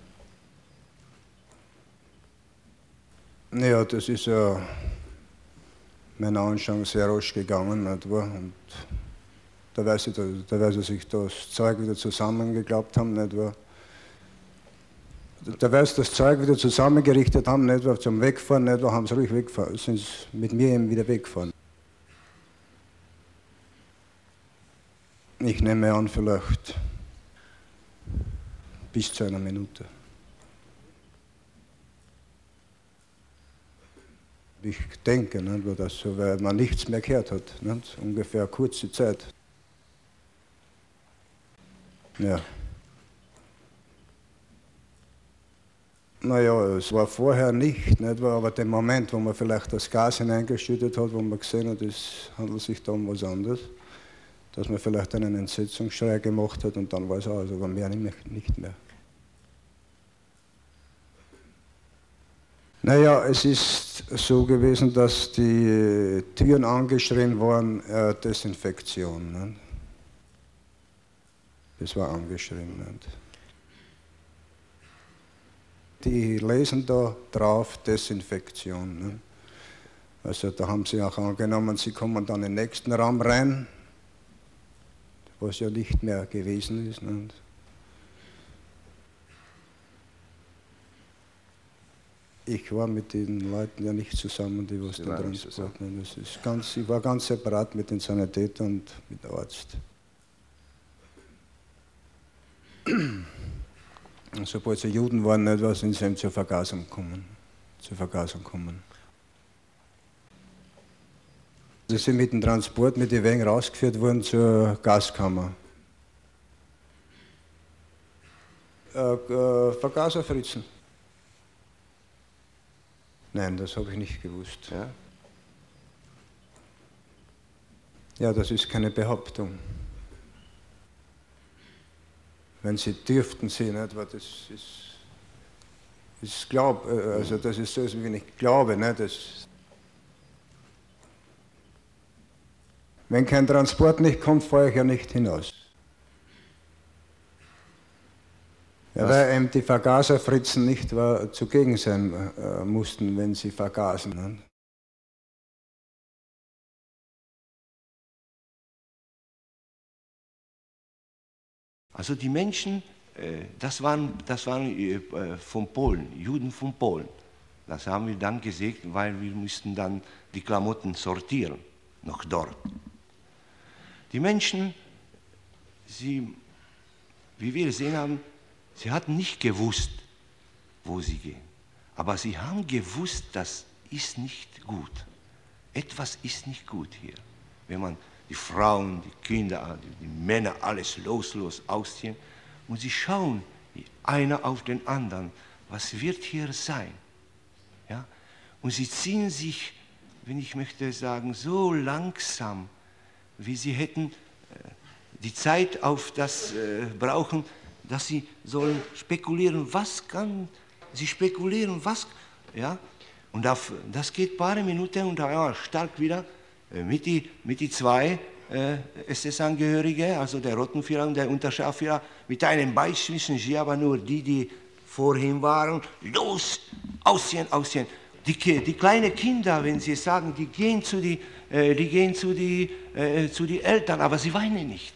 Ja, das ist ja meiner Anschauung sehr rasch gegangen, nicht wahr? Und da weiß ich, da weiß ich, dass ich das Zeug wieder zusammengeklappt haben, nicht wahr? Da weiß ich, das Zeug wieder zusammengerichtet haben, nicht wahr? Zum Wegfahren, nicht wahr? Haben sie ruhig weggefahren, sind sie mit mir eben wieder weggefahren. Ich nehme an, vielleicht bis zu einer Minute. Ich denke, nicht, dass so, weil man nichts mehr gehört hat, nicht? Ungefähr eine kurze Zeit. Ja. Naja, es war vorher nicht, nicht, aber der Moment, wo man vielleicht das Gas hineingeschüttet hat, wo man gesehen hat, es handelt sich da um was anderes, dass man vielleicht einen Entsetzungsschrei gemacht hat und dann war es aus, aber mehr nicht mehr. Naja, es ist so gewesen, dass die Türen angeschrien waren, äh, Desinfektion. Ne? Das war angeschrien. Ne? Die lesen da drauf Desinfektion. Ne? Also da haben sie auch angenommen, sie kommen dann in den nächsten Raum rein, was ja nicht mehr gewesen ist. Ne? Ich war mit den Leuten ja nicht zusammen, die was da drin sprachen. Ich war ganz separat mit den Sanitätern und mit dem Arzt. Und sobald sie Juden waren, nicht was, sind sie eben zur Vergasung gekommen. Zur Vergasung gekommen. Sie sind mit dem Transport, mit den Wegen rausgeführt worden zur Gaskammer. Äh, äh, Vergaserfritzen. Nein, das habe ich nicht gewusst. Ja? Ja, das ist keine Behauptung. Wenn Sie dürften sehen, etwa, das ist, ist glaub, also das ist so, wie ich glaube, ne? Das, wenn kein Transport nicht kommt, fahre ich ja nicht hinaus. Ja, weil eben die Vergaserfritzen nicht war, zugegen sein äh, mussten, wenn sie vergasen. Ne? Also die Menschen, das waren, das waren von Polen, Juden von Polen. Das haben wir dann gesagt, weil wir mussten dann die Klamotten sortieren, noch dort. Die Menschen, sie, wie wir gesehen haben, sie hatten nicht gewusst, wo sie gehen. Aber sie haben gewusst, das ist nicht gut. Etwas ist nicht gut hier. Wenn man die Frauen, die Kinder, die Männer, alles loslos ausziehen und sie schauen einer auf den anderen, was wird hier sein? Ja? Und sie ziehen sich, wenn ich möchte sagen, so langsam, wie sie hätten die Zeit auf das äh, brauchen, dass sie sollen spekulieren, was kann, sie spekulieren, was, ja, und auf, das geht ein paar Minuten und dann ja, stark wieder äh, mit die, mit die zwei äh, S S-Angehörige, also der Rottenführer und der Unterscharführer, mit einem Beischwissen, sie aber nur die, die vorhin waren, los, ausziehen, ausziehen. Die, die kleinen Kinder, wenn sie sagen, die gehen zu die, äh, die gehen zu die, äh, zu die Eltern, aber sie weinen nicht.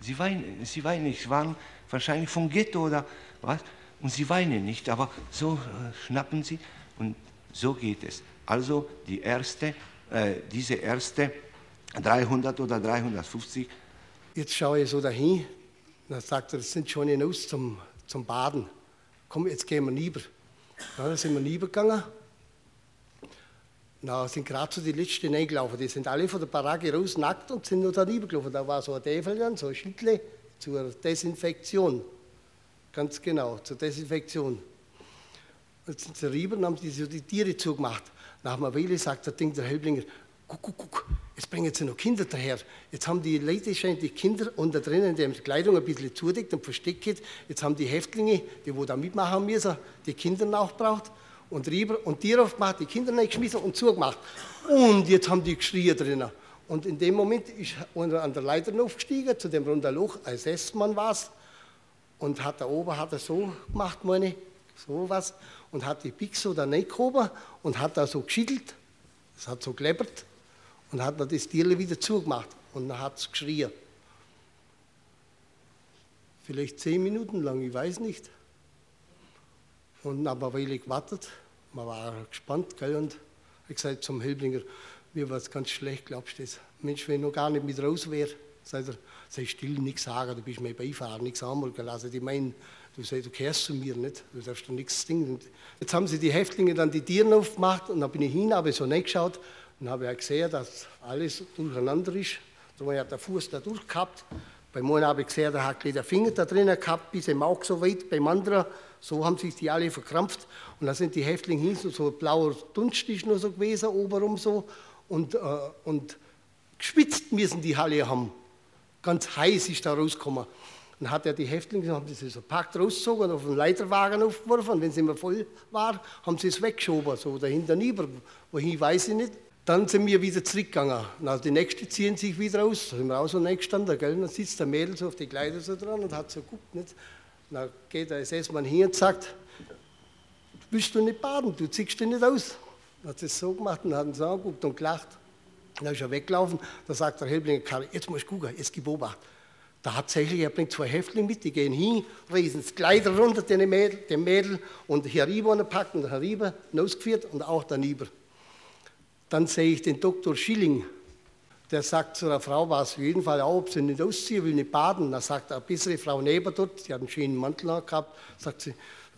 Sie weinen, sie weinen nicht, sie waren wahrscheinlich vom Ghetto oder was, und sie weinen nicht, aber so äh, schnappen sie und so geht es. Also die erste, äh, diese erste dreihundert oder dreihundertfünfzig. Jetzt schaue ich so dahin, dann sagt er, das sind schon hinaus zum, zum Baden. Komm, jetzt gehen wir rüber. Ja, dann sind wir rübergegangen. Na, sind gerade so die letzten eingelaufen. Die sind alle von der Baracke raus, nackt, und sind nur da rübergelaufen. Da war so ein Teufel, so ein Schüttle zur Desinfektion. Ganz genau, zur Desinfektion. Jetzt sind sie rüber und haben die, so die Tiere zugemacht. Nach einer Weile sagt der Ding, der Helblinger, guck, guck, guck, jetzt bringen sie noch Kinder daher. Jetzt haben die Leute scheint die Kinder unter drinnen, die haben die Kleidung ein bisschen zudeckt und versteckt. Jetzt haben die Häftlinge, die wo da mitmachen müssen, die Kinder nachgebraucht. Und rüber und Tiere aufgemacht, die Kinder reingeschmissen und zugemacht. Und jetzt haben die geschrien drinnen. Und in dem Moment ist einer an der Leiter aufgestiegen, zu dem runden Loch, ein S S-Mann war es. Und hat da oben hat er so gemacht, meine, so was. Und hat die Picks so da reingehoben und hat da so geschüttelt. Es hat so geleppert. Und hat dann das Tierle wieder zugemacht. Und dann hat es geschrien. Vielleicht zehn Minuten lang, ich weiß nicht. Und dann haben wir eine Weile gewartet, man war gespannt, gell? Und ich gesagt zum Helblinger, mir war es ganz schlecht, glaubst du das? Mensch, wenn ich noch gar nicht mit raus wäre, sagt er, sei still, nichts sagen, du bist mein Beifahrer, nichts anmerken lassen. Die meinen, du sagst, du gehörst zu mir nicht, du darfst doch nichts singen. Jetzt haben sie die Häftlinge dann die Tieren aufgemacht und dann bin ich hin, habe so reingeschaut und habe auch gesehen, dass alles durcheinander ist. Darum hat der Fuß da durch gehabt. Beim einen habe ich gesehen, der hat den Finger da drin gehabt, bis im Auge so weit, beim anderen, so haben sich die alle verkrampft. Und dann sind die Häftlinge hin, so, so ein blauer Dunst ist noch so gewesen, obenrum so. Und, äh, und geschwitzt müssen die alle haben. Ganz heiß ist da rausgekommen. Dann hat er die Häftlinge, haben sie so gepackt, rausgezogen und auf den Leiterwagen aufgeworfen. Und wenn es immer voll war, haben sie es weggeschoben, so dahinter rüber, wohin weiß ich nicht. Dann sind wir wieder zurückgegangen. Also die Nächsten ziehen sich wieder raus. Da sind wir auch so reingestanden. Gell? Dann sitzt der Mädel so auf die Kleider so dran und hat so geguckt. Nicht? Dann geht der S S-Mann hin und sagt, willst du nicht baden, du ziehst dich nicht aus. Dann hat sie es so gemacht und hat uns angeguckt und gelacht. Dann ist er weggelaufen. Dann sagt der Helbling, jetzt musst du gucken, jetzt gib Obacht. Da tatsächlich, er bringt zwei Häftlinge mit, die gehen hin, reißen das Kleider runter, den Mädel, den Mädel und hier rüber packt und hier rüber hinausgeführt und auch danüber. Dann sehe ich den Doktor Schilling, der sagt zu einer Frau, war es auf jeden Fall auch, ob sie nicht ausziehen will, nicht baden. Dann sagt eine bessere Frau neben dort, sie hat einen schönen Mantel angehabt, sagt sie,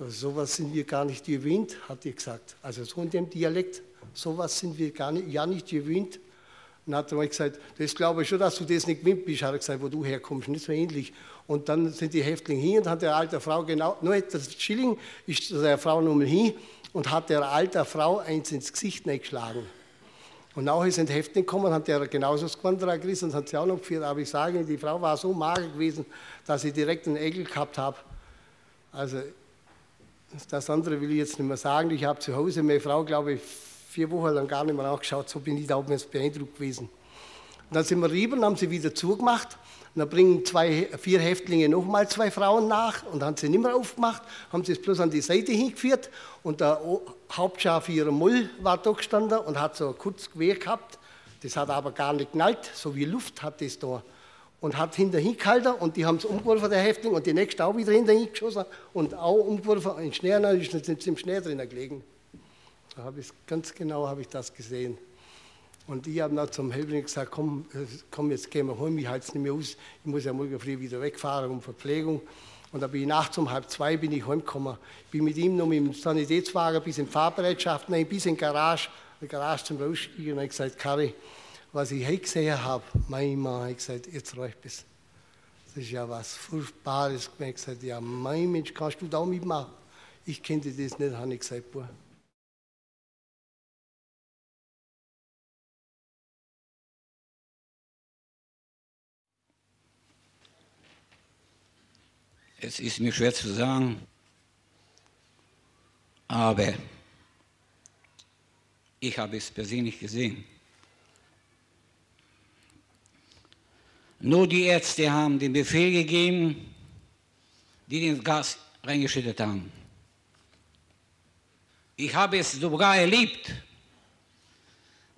sowas sind wir gar nicht gewöhnt, hat die gesagt. Also so in dem Dialekt, sowas sind wir gar nicht, ja nicht gewöhnt. Dann hat er mal gesagt, das glaube ich schon, dass du das nicht gewöhnt bist, hat er gesagt, wo du herkommst, nicht so ähnlich. Und dann sind die Häftlinge hin und hat der alte Frau genau, nur der Schilling ist der Frau nochmal hin und hat der alten Frau eins ins Gesicht reingeschlagen. Und nachher sind Häftlinge gekommen und haben der genauso das Gewand gerissen und haben sie auch noch geführt. Aber ich sage Ihnen, die Frau war so mager gewesen, dass ich direkt einen Ekel gehabt habe. Also, das andere will ich jetzt nicht mehr sagen. Ich habe zu Hause meine Frau, glaube ich, vier Wochen lang gar nicht mehr angeschaut. So bin ich da auch beeindruckt gewesen. Und dann sind wir rüber und haben sie wieder zugemacht. Und dann bringen zwei, vier Häftlinge nochmal zwei Frauen nach und haben sie nicht mehr aufgemacht, haben sie es bloß an die Seite hingeführt. Und der Hauptscharführer Moll war da gestanden und hat so ein kurzes Gewehr gehabt. Das hat aber gar nicht geknallt, so wie Luft hat das da. und hat hinterhin gehalten und die haben es umgeworfen, der Häftling, und die nächste auch wieder hinterhin geschossen und auch umgeworfen, in Schnee, natürlich sind sie im Schnee drin gelegen. Da habe ich ganz genau habe ich das gesehen. Und ich habe dann zum Helbling gesagt, komm, komm, jetzt gehen wir heim, ich halte es nicht mehr aus, ich muss ja morgen früh wieder wegfahren um Verpflegung. Und da bin ich nachts um halb zwei bin ich heimgekommen. Ich bin mit ihm noch mit dem Sanitätswagen bis in Fahrbereitschaft, nein, bis in die Garage, die Garage zum Raussteigen. Und ich habe gesagt, Karri, was ich heute gesehen habe, mein Mann, habe ich gesagt, jetzt reicht es. Das ist ja was Furchtbares. Ich habe gesagt, ja, mein Mensch, kannst du da auch mitmachen? Ich könnte das nicht, habe ich gesagt, boah. Es ist mir schwer zu sagen, aber ich habe es persönlich gesehen. Nur die Ärzte haben den Befehl gegeben, die den Gas reingeschüttet haben. Ich habe es sogar erlebt,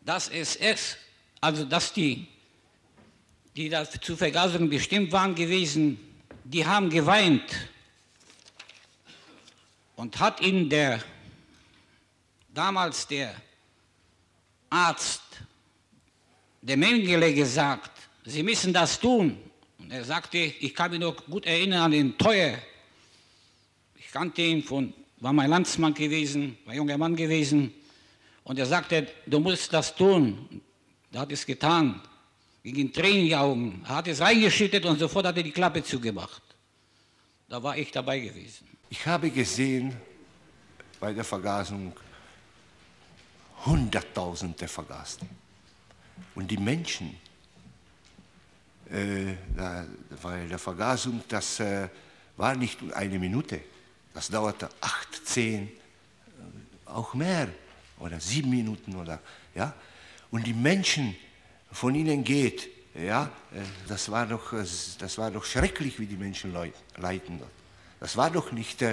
dass S S, also dass die, die zur Vergasung bestimmt waren gewesen, die haben geweint und hat ihnen der, damals der Arzt, der Mengele, gesagt, sie müssen das tun. Und er sagte, ich kann mich noch gut erinnern an den Teuer. Ich kannte ihn, von, war mein Landsmann gewesen, war ein junger Mann gewesen. Und er sagte, du musst das tun. Er hat es getan. Gegen Tränen in die Augen, er hat es reingeschüttet und sofort hat er die Klappe zugemacht. Da war ich dabei gewesen. Ich habe gesehen, bei der Vergasung, Hunderttausende Vergasten. Und die Menschen, äh, da, bei der Vergasung, das äh, war nicht eine Minute. Das dauerte acht, zehn, auch mehr, oder sieben Minuten, oder, ja. Und die Menschen, von ihnen geht, ja, das war doch, das war doch schrecklich, wie die Menschen leiden dort. Das war doch nicht, äh,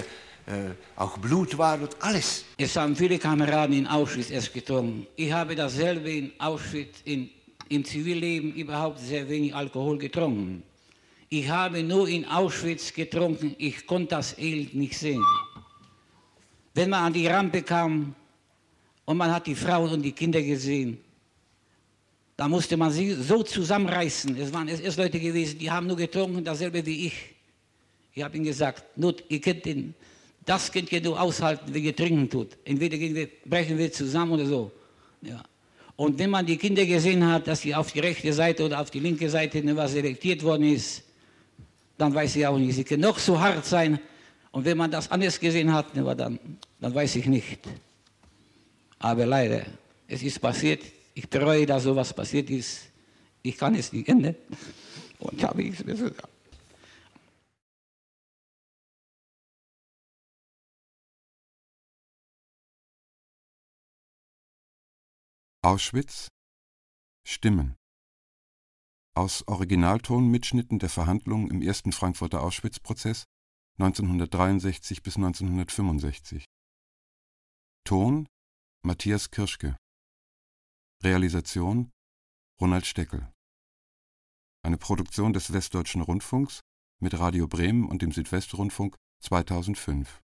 auch Blut war dort, alles. Es haben viele Kameraden in Auschwitz erst getrunken. Ich habe dasselbe in Auschwitz, in, im Zivilleben überhaupt sehr wenig Alkohol getrunken. Ich habe nur in Auschwitz getrunken, ich konnte das Elend nicht sehen. Wenn man an die Rampe kam und man hat die Frauen und die Kinder gesehen, da musste man sie so zusammenreißen. Es waren erst Leute gewesen, die haben nur getrunken, dasselbe wie ich. Ich habe ihnen gesagt, nur, ihr könnt den, das könnt ihr nur aushalten, wenn ihr trinken tut. Entweder wir, brechen wir zusammen oder so. Ja. Und wenn man die Kinder gesehen hat, dass sie auf die rechte Seite oder auf die linke Seite was selektiert worden ist, dann weiß ich auch nicht. Sie können noch so hart sein. Und wenn man das anders gesehen hat, dann, dann weiß ich nicht. Aber leider, es ist passiert. Ich bereue, dass sowas passiert ist. Ich kann es nicht ändern. Und habe ich es mir gesagt. Auschwitz. Stimmen. Aus Originaltonmitschnitten der Verhandlungen im ersten Frankfurter Auschwitz-Prozess neunzehnhundertdreiundsechzig bis neunzehnhundertfünfundsechzig. Ton: Matthias Kirschke. Realisation: Ronald Steckel. Eine Produktion des Westdeutschen Rundfunks mit Radio Bremen und dem Südwestrundfunk zweitausendfünf.